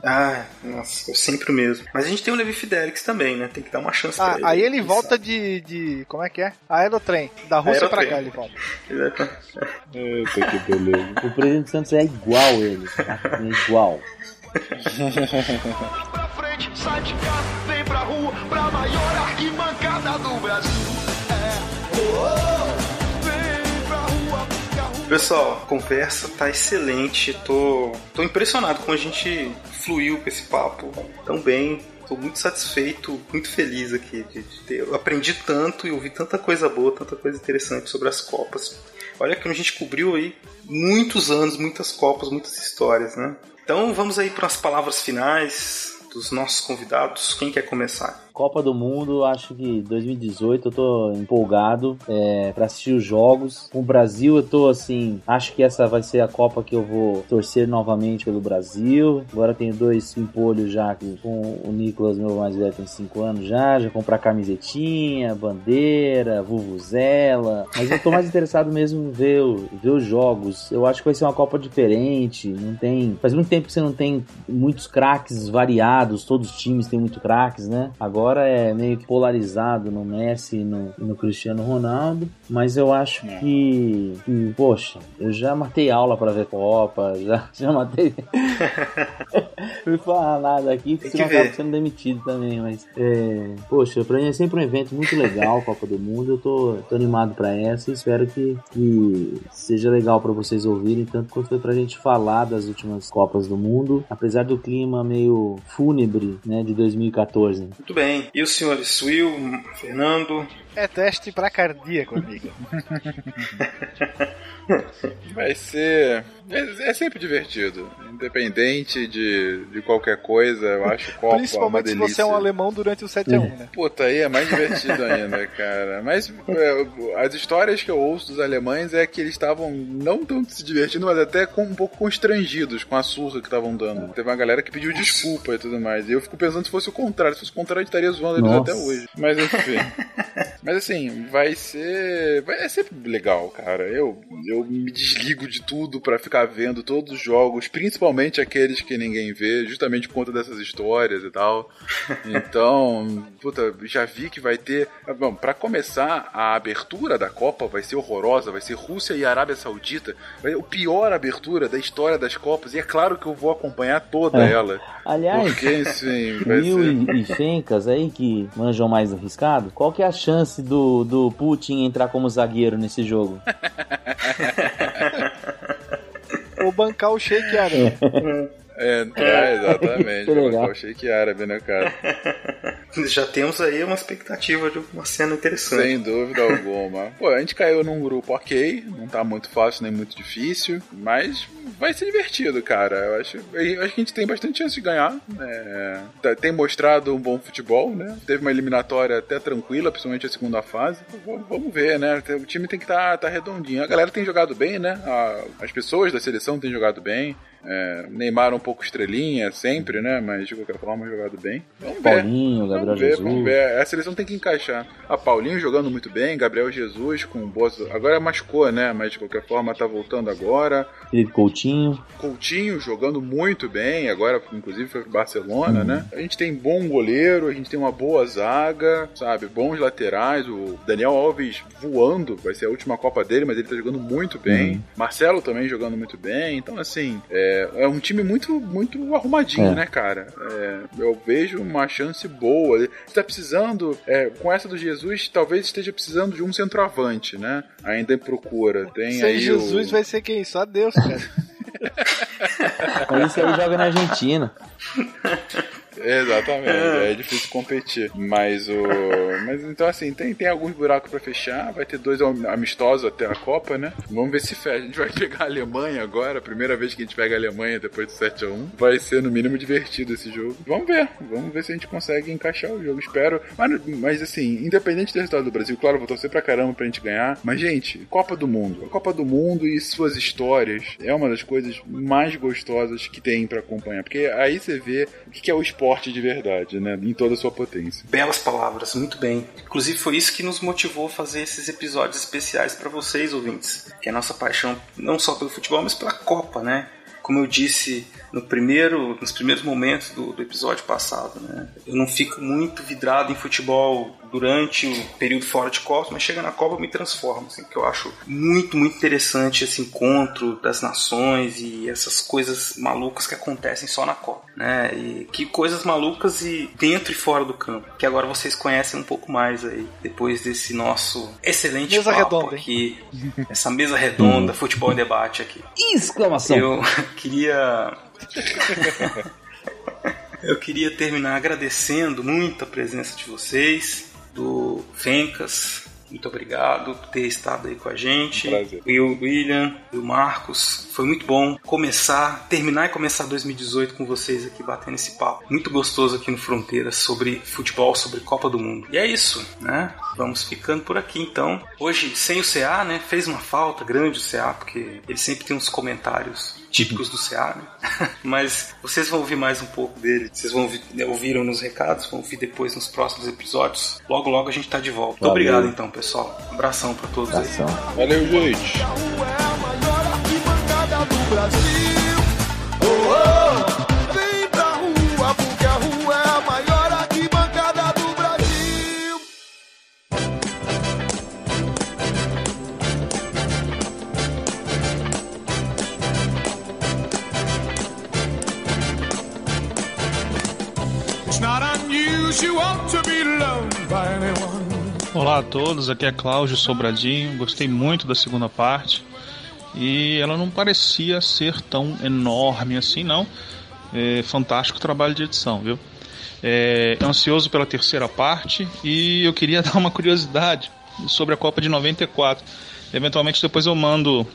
Nossa, eu sempre mesmo. Mas a gente tem o Levi Fidelix também, né? Tem que dar uma chance pra ele. Aí ele volta de... Como é que é? Aerotrem. Da Rússia pra cá ele volta. Eita, que beleza. O presidente Santos é igual ele. É igual. Pra frente, sai de casa, vem pra rua, pra maior arquibancada do Brasil. Pessoal, a conversa tá excelente. Tô impressionado como a gente fluiu com esse papo tão bem. Estou muito satisfeito, muito feliz aqui de ter aprendido tanto e ouvi tanta coisa boa, tanta coisa interessante sobre as Copas. Olha que a gente cobriu aí muitos anos, muitas Copas, muitas histórias, né? Então vamos aí para as palavras finais dos nossos convidados. Quem quer começar? Copa do Mundo, acho que 2018 eu tô empolgado pra assistir os jogos. Com o Brasil eu tô assim, acho que essa vai ser a Copa que eu vou torcer novamente pelo Brasil. Agora tenho dois pimpolhos já, que com o Nicolas, meu mais velho, tem 5 anos já comprar camisetinha, bandeira, vuvuzela. Mas eu tô mais interessado mesmo em ver os jogos. Eu acho que vai ser uma Copa diferente, não tem... Faz muito tempo que você não tem muitos craques variados, todos os times têm muito craques, né? Agora agora é meio polarizado no Messi e no Cristiano Ronaldo, mas eu acho que poxa, eu já matei aula pra ver Copa, já matei... Não falar nada aqui, porque senão acaba sendo demitido também, mas... poxa, pra mim é sempre um evento muito legal, Copa do Mundo, eu tô animado pra essa e espero que seja legal pra vocês ouvirem, tanto quanto foi pra gente falar das últimas Copas do Mundo, apesar do clima meio fúnebre, né, de 2014. Muito bem. E os senhores Will, Fernando... É teste pra cardíaco, amigo. Vai ser... É sempre divertido. Independente de qualquer coisa, eu acho Copa uma delícia. Principalmente se você é um alemão durante o 7-1, né? Puta, aí é mais divertido ainda, cara. Mas as histórias que eu ouço dos alemães é que eles estavam não tão se divertindo, mas até um pouco constrangidos com a surra que estavam dando. Teve uma galera que pediu desculpa e tudo mais. E eu fico pensando, se fosse o contrário. Se fosse o contrário, eu estaria zoando eles até hoje. Mas enfim... Mas assim, é sempre legal, cara. Eu me desligo de tudo pra ficar vendo todos os jogos, principalmente aqueles que ninguém vê, justamente por conta dessas histórias e tal. Então, puta, já vi que vai ter... Bom, pra começar, a abertura da Copa vai ser horrorosa, vai ser Rússia e Arábia Saudita. Vai ser a pior abertura da história das Copas, e é claro que eu vou acompanhar toda ela. Aliás, porque, sim, Will e Fencas aí, que manjam mais arriscado, qual que é a chance do Putin entrar como zagueiro nesse jogo? Ou bancar o Sheik Árabe. Exatamente. Bancar o Sheik Árabe, né, cara? Já temos aí uma expectativa de uma cena interessante. Sem dúvida alguma. Pô, a gente caiu num grupo ok, não tá muito fácil nem muito difícil, mas vai ser divertido, cara. Eu acho que a gente tem bastante chance de ganhar. Tem mostrado um bom futebol, né? Teve uma eliminatória até tranquila, principalmente a segunda fase. Vamos ver, né? O time tem que tá redondinho. A galera tem jogado bem, né? As pessoas da seleção têm jogado bem. Neymar um pouco estrelinha sempre, né? Mas de qualquer forma, jogado bem. Vamos ver. Paulinho, Gabriel Jesus. Vamos ver. A seleção tem que encaixar. A Paulinho jogando muito bem, Gabriel Jesus com boas... Agora machucou, né? Mas de qualquer forma tá voltando agora. Felipe Coutinho jogando muito bem, agora inclusive foi pro Barcelona, né? A gente tem bom goleiro, a gente tem uma boa zaga, sabe? Bons laterais, o Daniel Alves voando, vai ser a última Copa dele, mas ele tá jogando muito bem. Marcelo também jogando muito bem, então assim, é um time muito, muito arrumadinho, né, cara? Eu vejo uma chance boa. Você tá precisando, com essa do Jesus, talvez esteja precisando de um centroavante, né? Ainda em procura. Sem Jesus vai ser quem? Só Deus, cara. Mas isso aí joga na Argentina. Exatamente, é difícil competir. Mas então assim, tem alguns buracos pra fechar. Vai ter 2 amistosos até a Copa, né? Vamos ver se fecha. A gente vai pegar a Alemanha agora. A primeira vez que a gente pega a Alemanha depois do 7-1. Vai ser no mínimo divertido esse jogo. Vamos ver se a gente consegue encaixar o jogo. Espero, mas assim, independente do resultado do Brasil, claro, eu vou torcer pra caramba pra gente ganhar. Mas gente, Copa do Mundo e suas histórias é uma das coisas mais gostosas que tem pra acompanhar, porque aí você vê o que é o esporte de verdade, né? Em toda a sua potência. Belas palavras, muito bem. Inclusive foi isso que nos motivou a fazer esses episódios especiais para vocês, ouvintes, que é a nossa paixão não só pelo futebol, mas pela Copa, né? Como eu disse nos primeiros momentos do episódio passado, né? Eu não fico muito vidrado em futebol durante o período fora de Copa, mas chega na Copa eu me transformo, assim, porque eu acho muito, muito interessante esse encontro das nações e essas coisas malucas que acontecem só na Copa, né? E que coisas malucas e dentro e fora do campo, que agora vocês conhecem um pouco mais aí, depois desse nosso excelente mesa papo redonda, aqui, essa mesa redonda, futebol em debate aqui. Exclamação! Eu queria terminar agradecendo muito a presença de vocês, do Fencas, muito obrigado por ter estado aí com a gente. Prazer. E o William, e o Marcos, foi muito bom terminar e começar 2018 com vocês aqui, batendo esse papo muito gostoso aqui no Fronteiras sobre futebol, sobre Copa do Mundo. E é isso, né? Vamos ficando por aqui então. Hoje, sem o CA, né? Fez uma falta grande o CA, porque ele sempre tem uns comentários típicos do CA, né? Mas vocês vão ouvir mais um pouco dele, vocês vão ouviram nos recados, vão ouvir depois nos próximos episódios. Logo a gente tá de volta. Muito obrigado então, pessoal. Um abração pra todos aí. Valeu, gente. Vem pra rua, porque a rua é a maior arquibancada do Brasil. Olá a todos, aqui é Cláudio Sobradinho. Gostei muito da segunda parte e ela não parecia ser tão enorme assim, não. É, fantástico trabalho de edição, viu? É, ansioso pela terceira parte e eu queria dar uma curiosidade sobre a Copa de 94. Eventualmente depois eu mando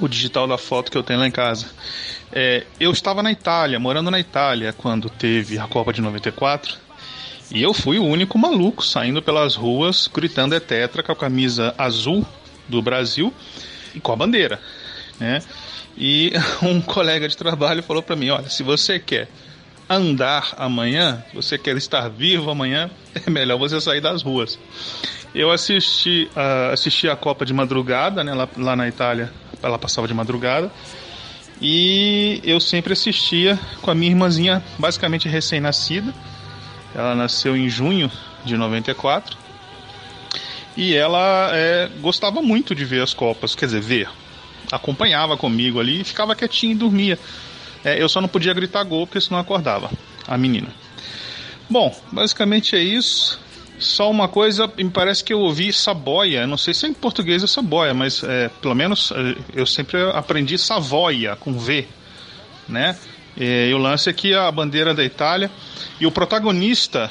o digital da foto que eu tenho lá em casa. É, eu estava na Itália, morando na Itália, quando teve a Copa de 94 e eu fui o único maluco saindo pelas ruas gritando "é tetra" com a camisa azul do Brasil e com a bandeira, né? E um colega de trabalho falou para mim: olha, se você quer andar amanhã, se você quer estar vivo amanhã, é melhor você sair das ruas. Eu assisti a Copa de madrugada, né, lá na Itália ela passava de madrugada, e eu sempre assistia com a minha irmãzinha, basicamente recém-nascida. Ela nasceu em junho de 94 e ela gostava muito de ver as Copas, quer dizer, acompanhava comigo ali, ficava quietinha e dormia. Eu só não podia gritar gol, porque senão acordava a menina. Bom, basicamente é isso. Só uma coisa, me parece que eu ouvi saboia, não sei se é em português é saboia, mas pelo menos eu sempre aprendi Savoia, com V, né? E o lance é que a bandeira da Itália, e o protagonista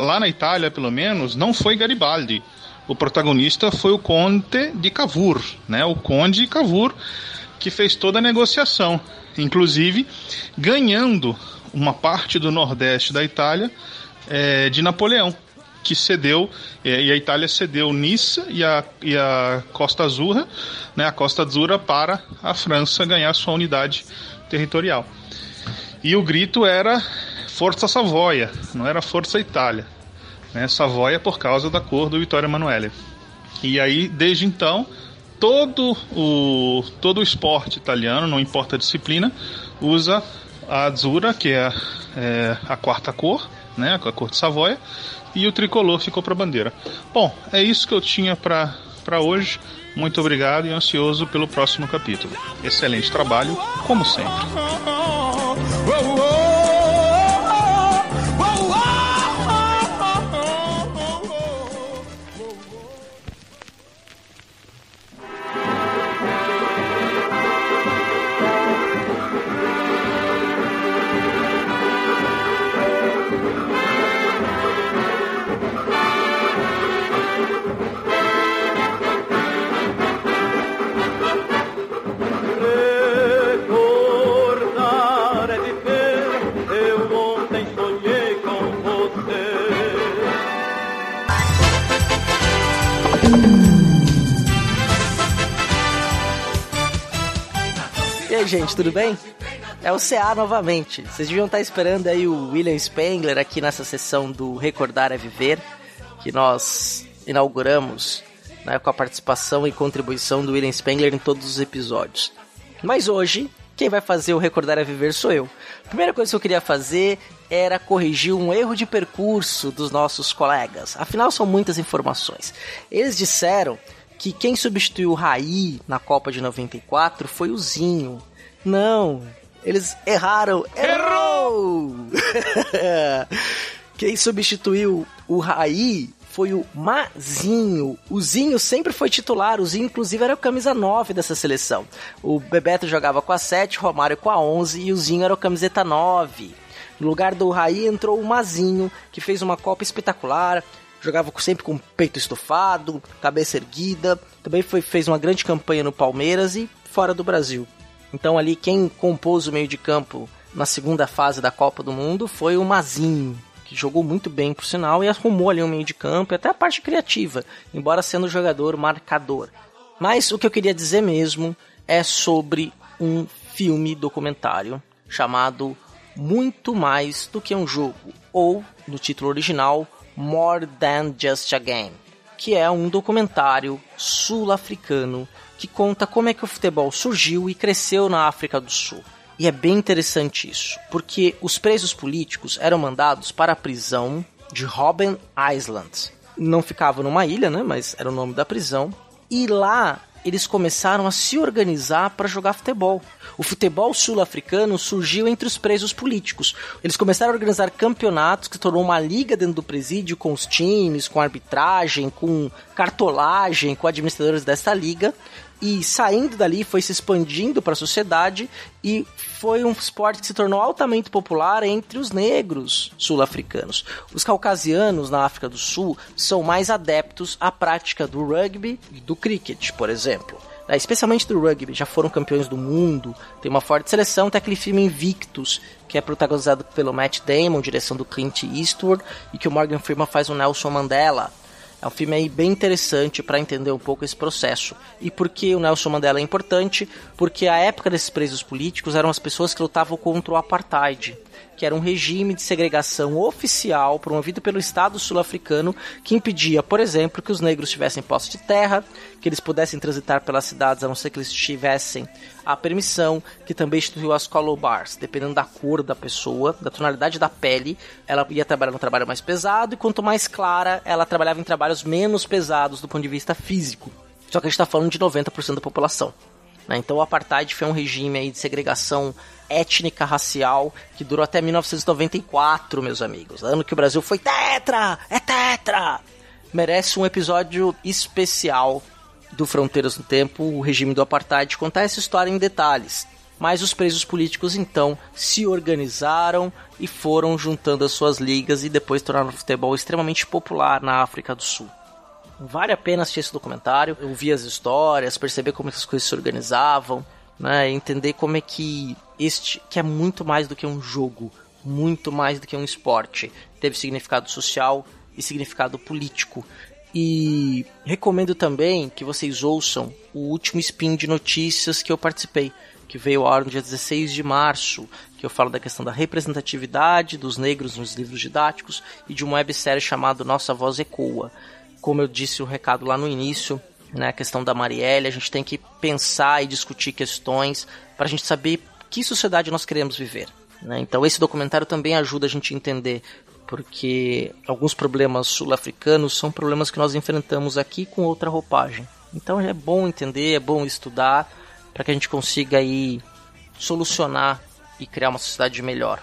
lá na Itália, pelo menos, não foi Garibaldi. O protagonista foi o Conte de Cavour, né? O Conde de Cavour, que fez toda a negociação, inclusive ganhando uma parte do Nordeste da Itália de Napoleão, que cedeu, e a Itália cedeu Niça e a Costa Azzurra, né, a Costa Azzurra, para a França ganhar sua unidade territorial. E o grito era "Forza Savoia", não era "Força Itália", né, Savoia por causa da cor do Vittorio Emanuele. E aí, desde então, todo o esporte italiano, não importa a disciplina, usa a azzurra, que é a quarta cor, né, a cor de Savoia, e o tricolor ficou para a bandeira. Bom, é isso que eu tinha para hoje. Muito obrigado e ansioso pelo próximo capítulo. Excelente trabalho, como sempre. Gente, tudo bem? É o CA novamente. Vocês deviam estar esperando aí o William Spengler aqui nessa sessão do Recordar é Viver, que nós inauguramos, né, com a participação e contribuição do William Spengler em todos os episódios. Mas hoje, quem vai fazer o Recordar é Viver sou eu. A primeira coisa que eu queria fazer era corrigir um erro de percurso dos nossos colegas. Afinal, são muitas informações. Eles disseram que quem substituiu o Raí na Copa de 94 foi o Zinho. Não, eles erraram. Errou! Quem substituiu o Raí foi o Mazinho. O Zinho sempre foi titular. O Zinho, inclusive, era o camisa 9 dessa seleção. O Bebeto jogava com a 7, o Romário com a 11 e o Zinho era o camiseta 9. No lugar do Raí entrou o Mazinho, que fez uma Copa espetacular. Jogava sempre com peito estufado, cabeça erguida. Também fez uma grande campanha no Palmeiras e fora do Brasil. Então ali quem compôs o meio de campo na segunda fase da Copa do Mundo foi o Mazinho, que jogou muito bem, por sinal, e arrumou ali o meio de campo e até a parte criativa, embora sendo jogador marcador. Mas o que eu queria dizer mesmo é sobre um filme documentário chamado Muito Mais do que um Jogo, ou, no título original, More Than Just a Game, que é um documentário sul-africano que conta como é que o futebol surgiu e cresceu na África do Sul. E é bem interessante isso, porque os presos políticos eram mandados para a prisão de Robben Island. Não ficavam numa ilha, né, mas era o nome da prisão. E lá eles começaram a se organizar para jogar futebol. O futebol sul-africano surgiu entre os presos políticos. Eles começaram a organizar campeonatos, que tornou uma liga dentro do presídio com os times, com arbitragem, com cartolagem, com administradores dessa liga. E saindo dali, foi se expandindo para a sociedade e foi um esporte que se tornou altamente popular entre os negros sul-africanos. Os caucasianos na África do Sul são mais adeptos à prática do rugby e do cricket, por exemplo. Especialmente do rugby, já foram campeões do mundo, tem uma forte seleção, tem aquele filme Invictus, que é protagonizado pelo Matt Damon, direção do Clint Eastwood, e que o Morgan Freeman faz o Nelson Mandela. É um filme aí bem interessante para entender um pouco esse processo. E por que o Nelson Mandela é importante? Porque a época desses presos políticos eram as pessoas que lutavam contra o apartheid, que era um regime de segregação oficial promovido pelo Estado sul-africano que impedia, por exemplo, que os negros tivessem posse de terra, que eles pudessem transitar pelas cidades a não ser que eles tivessem a permissão, que também instituiu as color bars. Dependendo da cor da pessoa, da tonalidade da pele, ela ia trabalhar num trabalho mais pesado, e quanto mais clara, ela trabalhava em trabalhos menos pesados do ponto de vista físico. Só que a gente está falando de 90% da população, né? Então o apartheid foi um regime aí de segregação étnica, racial, que durou até 1994, meus amigos, ano que o Brasil foi tetra, merece um episódio especial do Fronteiras no Tempo, o regime do apartheid, contar essa história em detalhes. Mas os presos políticos, então, se organizaram e foram juntando as suas ligas e depois tornaram o futebol extremamente popular na África do Sul. Vale a pena assistir esse documentário, ouvir as histórias, perceber como essas coisas se organizavam, né, entender como é que este, que é muito mais do que um jogo, muito mais do que um esporte, teve significado social e significado político. E recomendo também que vocês ouçam o último spin de notícias que eu participei, que veio ao ar no dia 16 de março, que eu falo da questão da representatividade dos negros nos livros didáticos e de uma websérie chamada Nossa Voz Ecoa. Como eu disse o recado lá no início, né, a questão da Marielle, a gente tem que pensar e discutir questões para a gente saber que sociedade nós queremos viver, né? Então esse documentário também ajuda a gente a entender, porque alguns problemas sul-africanos são problemas que nós enfrentamos aqui com outra roupagem. Então é bom entender, é bom estudar, para que a gente consiga aí solucionar e criar uma sociedade melhor.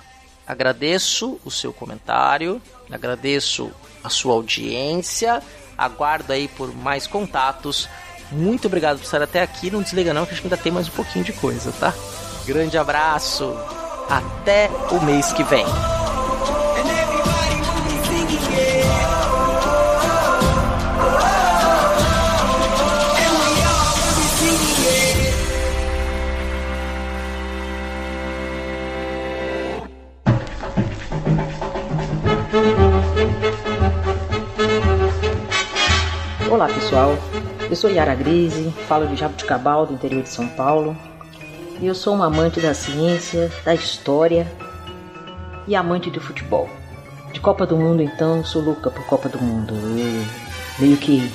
Agradeço o seu comentário, agradeço a sua audiência, aguardo aí por mais contatos. Muito obrigado por estar até aqui, não desliga não, que acho que ainda tem mais um pouquinho de coisa, tá? Grande abraço, até o mês que vem. Olá pessoal, eu sou Yara Grise, falo de Jabuticabal, do interior de São Paulo, e eu sou uma amante da ciência, da história e amante do futebol. De Copa do Mundo então, sou louca por Copa do Mundo, eu meio que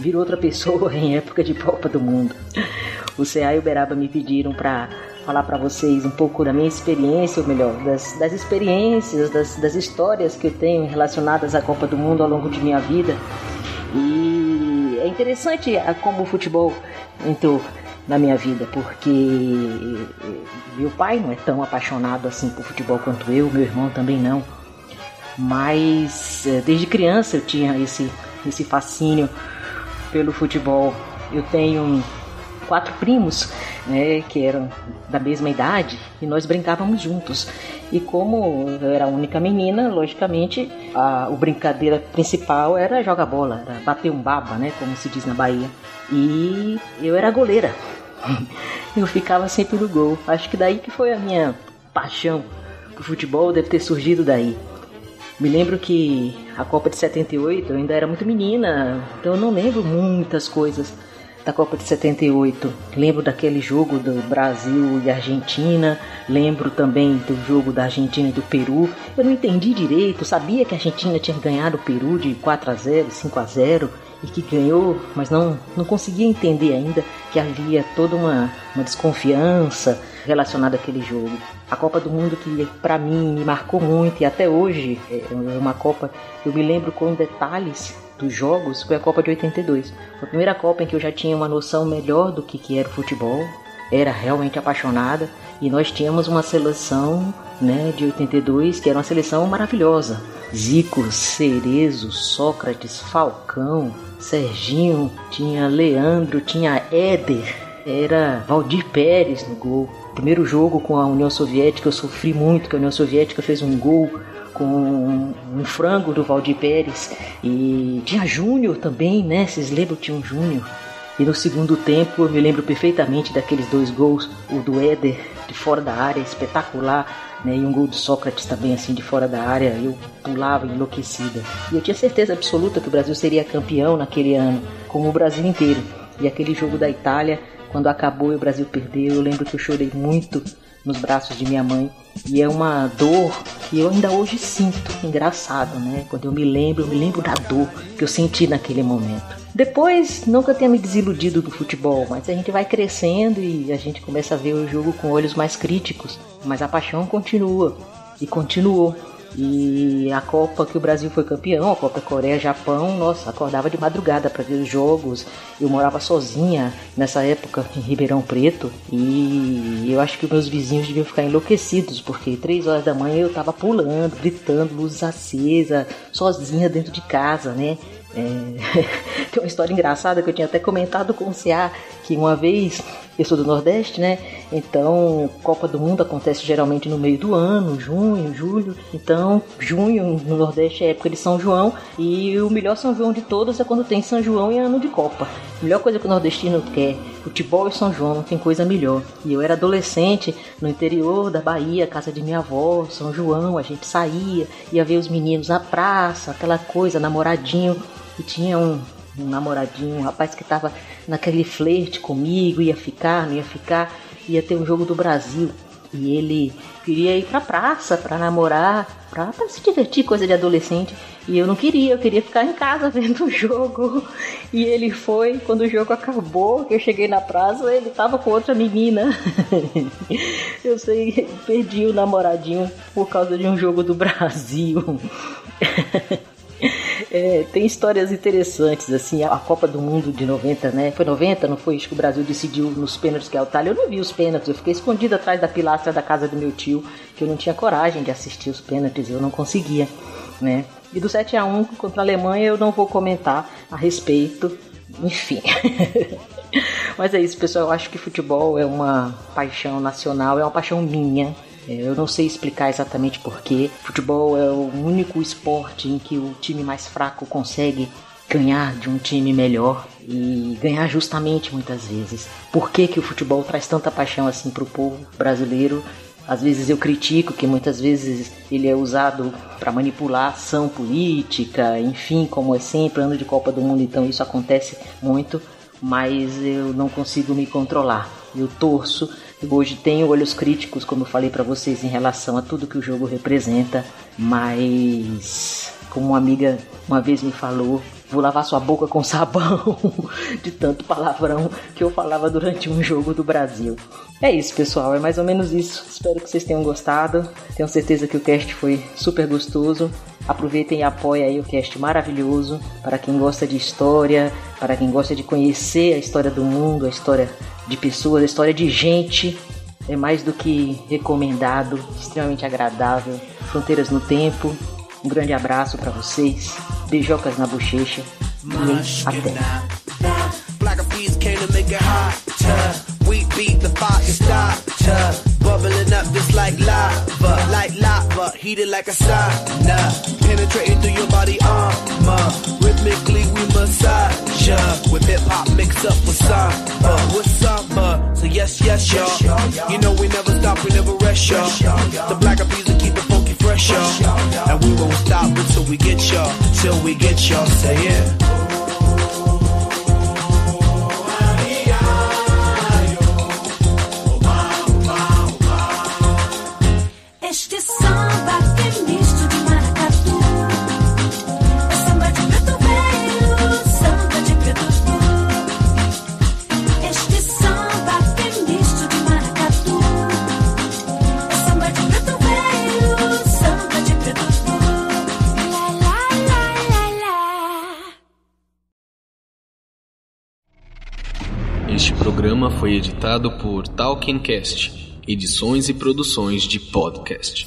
viro outra pessoa em época de Copa do Mundo. O CA e o Beraba me pediram para falar para vocês um pouco da minha experiência, ou melhor, das experiências, das histórias que eu tenho relacionadas à Copa do Mundo ao longo de minha vida. E é interessante como o futebol entrou na minha vida, porque meu pai não é tão apaixonado assim por futebol quanto eu, meu irmão também não, mas desde criança eu tinha esse fascínio pelo futebol. Eu tenho 4 primos, né, que eram da mesma idade, e nós brincávamos juntos. E como eu era a única menina, logicamente, a brincadeira principal era jogar bola, era bater um baba, né, como se diz na Bahia. E eu era goleira. Eu ficava sempre no gol. Acho que daí que foi a minha paixão pro futebol, deve ter surgido daí. Me lembro que a Copa de 78, eu ainda era muito menina, então eu não lembro muitas coisas da Copa de 78, lembro daquele jogo do Brasil e Argentina, lembro também do jogo da Argentina e do Peru. Eu não entendi direito, sabia que a Argentina tinha ganhado o Peru de 4-0, 5-0, e que ganhou, mas não conseguia entender ainda que havia toda uma desconfiança relacionada àquele jogo. A Copa do Mundo que para mim me marcou muito e até hoje é uma Copa que eu me lembro com detalhes dos jogos, foi a Copa de 82. Foi a primeira Copa em que eu já tinha uma noção melhor do que era o futebol, era realmente apaixonada, e nós tínhamos uma seleção, né, de 82 que era uma seleção maravilhosa. Zico, Cerezo, Sócrates, Falcão, Serginho, tinha Leandro, tinha Éder, era Valdir Pérez no gol. Primeiro jogo com a União Soviética eu sofri muito, que a União Soviética fez um gol com um frango do Valdir Pérez, e tinha Júnior também, né, vocês lembram que tinha um Júnior? E no segundo tempo eu me lembro perfeitamente daqueles dois gols, o do Éder de fora da área, espetacular, né, e um gol do Sócrates também, assim, de fora da área. Eu pulava enlouquecida. E eu tinha certeza absoluta que o Brasil seria campeão naquele ano, como o Brasil inteiro. E aquele jogo da Itália, quando acabou e o Brasil perdeu, eu lembro que eu chorei muito nos braços de minha mãe. E é uma dor que eu ainda hoje sinto. Engraçado, né? Quando eu me lembro da dor que eu senti naquele momento. Depois, não que eu tenha me desiludido do futebol, mas a gente vai crescendo e a gente começa a ver o jogo com olhos mais críticos. Mas a paixão continua e continuou. E a Copa que o Brasil foi campeão, a Copa Coreia, Japão, nossa, acordava de madrugada para ver os jogos. Eu morava sozinha nessa época em Ribeirão Preto e eu acho que meus vizinhos deviam ficar enlouquecidos, porque 3 horas da manhã eu tava pulando, gritando, luzes acesas, sozinha dentro de casa, né? Tem uma história engraçada que eu tinha até comentado com o Ceará, que uma vez, eu sou do Nordeste, né, então Copa do Mundo acontece geralmente no meio do ano, junho, julho, então junho no Nordeste é época de São João, e o melhor São João de todos é quando tem São João e ano de Copa. A melhor coisa que o nordestino quer, futebol e São João, não tem coisa melhor. E eu era adolescente no interior da Bahia, casa de minha avó, São João, a gente saía, ia ver os meninos na praça, aquela coisa, namoradinho. E tinha um namoradinho, um rapaz que tava naquele flerte comigo, ia ficar, não ia ficar, ia ter um jogo do Brasil. E ele queria ir pra praça pra namorar, pra se divertir, coisa de adolescente. E eu não queria, eu queria ficar em casa vendo o jogo. E ele foi, quando o jogo acabou, que eu cheguei na praça, ele tava com outra menina. Eu sei, perdi o namoradinho por causa de um jogo do Brasil. Tem histórias interessantes, assim, a Copa do Mundo de 90, né, foi 90, não foi? Acho que o Brasil decidiu nos pênaltis que é o Itália, eu não vi os pênaltis, eu fiquei escondido atrás da pilastra da casa do meu tio, que eu não tinha coragem de assistir os pênaltis, eu não conseguia, né, e do 7-1 contra a Alemanha eu não vou comentar a respeito, enfim... Mas é isso, pessoal, eu acho que futebol é uma paixão nacional, é uma paixão minha. Eu não sei explicar exatamente porquê. Futebol é o único esporte em que o time mais fraco consegue ganhar de um time melhor e ganhar justamente muitas vezes. Por que que o futebol traz tanta paixão assim pro povo brasileiro? Às vezes eu critico que muitas vezes ele é usado para manipular ação política, enfim, como é sempre, ano de Copa do Mundo, então isso acontece muito, mas eu não consigo me controlar. Eu torço. Hoje tenho olhos críticos, como eu falei para vocês, em relação a tudo que o jogo representa, mas como uma amiga uma vez me falou, vou lavar sua boca com sabão de tanto palavrão que eu falava durante um jogo do Brasil. É isso, pessoal, é mais ou menos isso. Espero que vocês tenham gostado, tenho certeza que o cast foi super gostoso. Aproveitem e apoiem aí o cast maravilhoso, para quem gosta de história, para quem gosta de conhecer a história do mundo, a história de pessoas, a história de gente, é mais do que recomendado, extremamente agradável. Fronteiras no Tempo, um grande abraço para vocês, beijocas na bochecha e até. With hip-hop mixed up with samba, so yes, y'all. You know we never stop, we never rest, y'all. The black eyed peas will keep the funky fresh, y'all. And we won't stop until we get y'all, till we get y'all, say it. Samba programa foi editado por Talking Cast, edições e produções de podcast.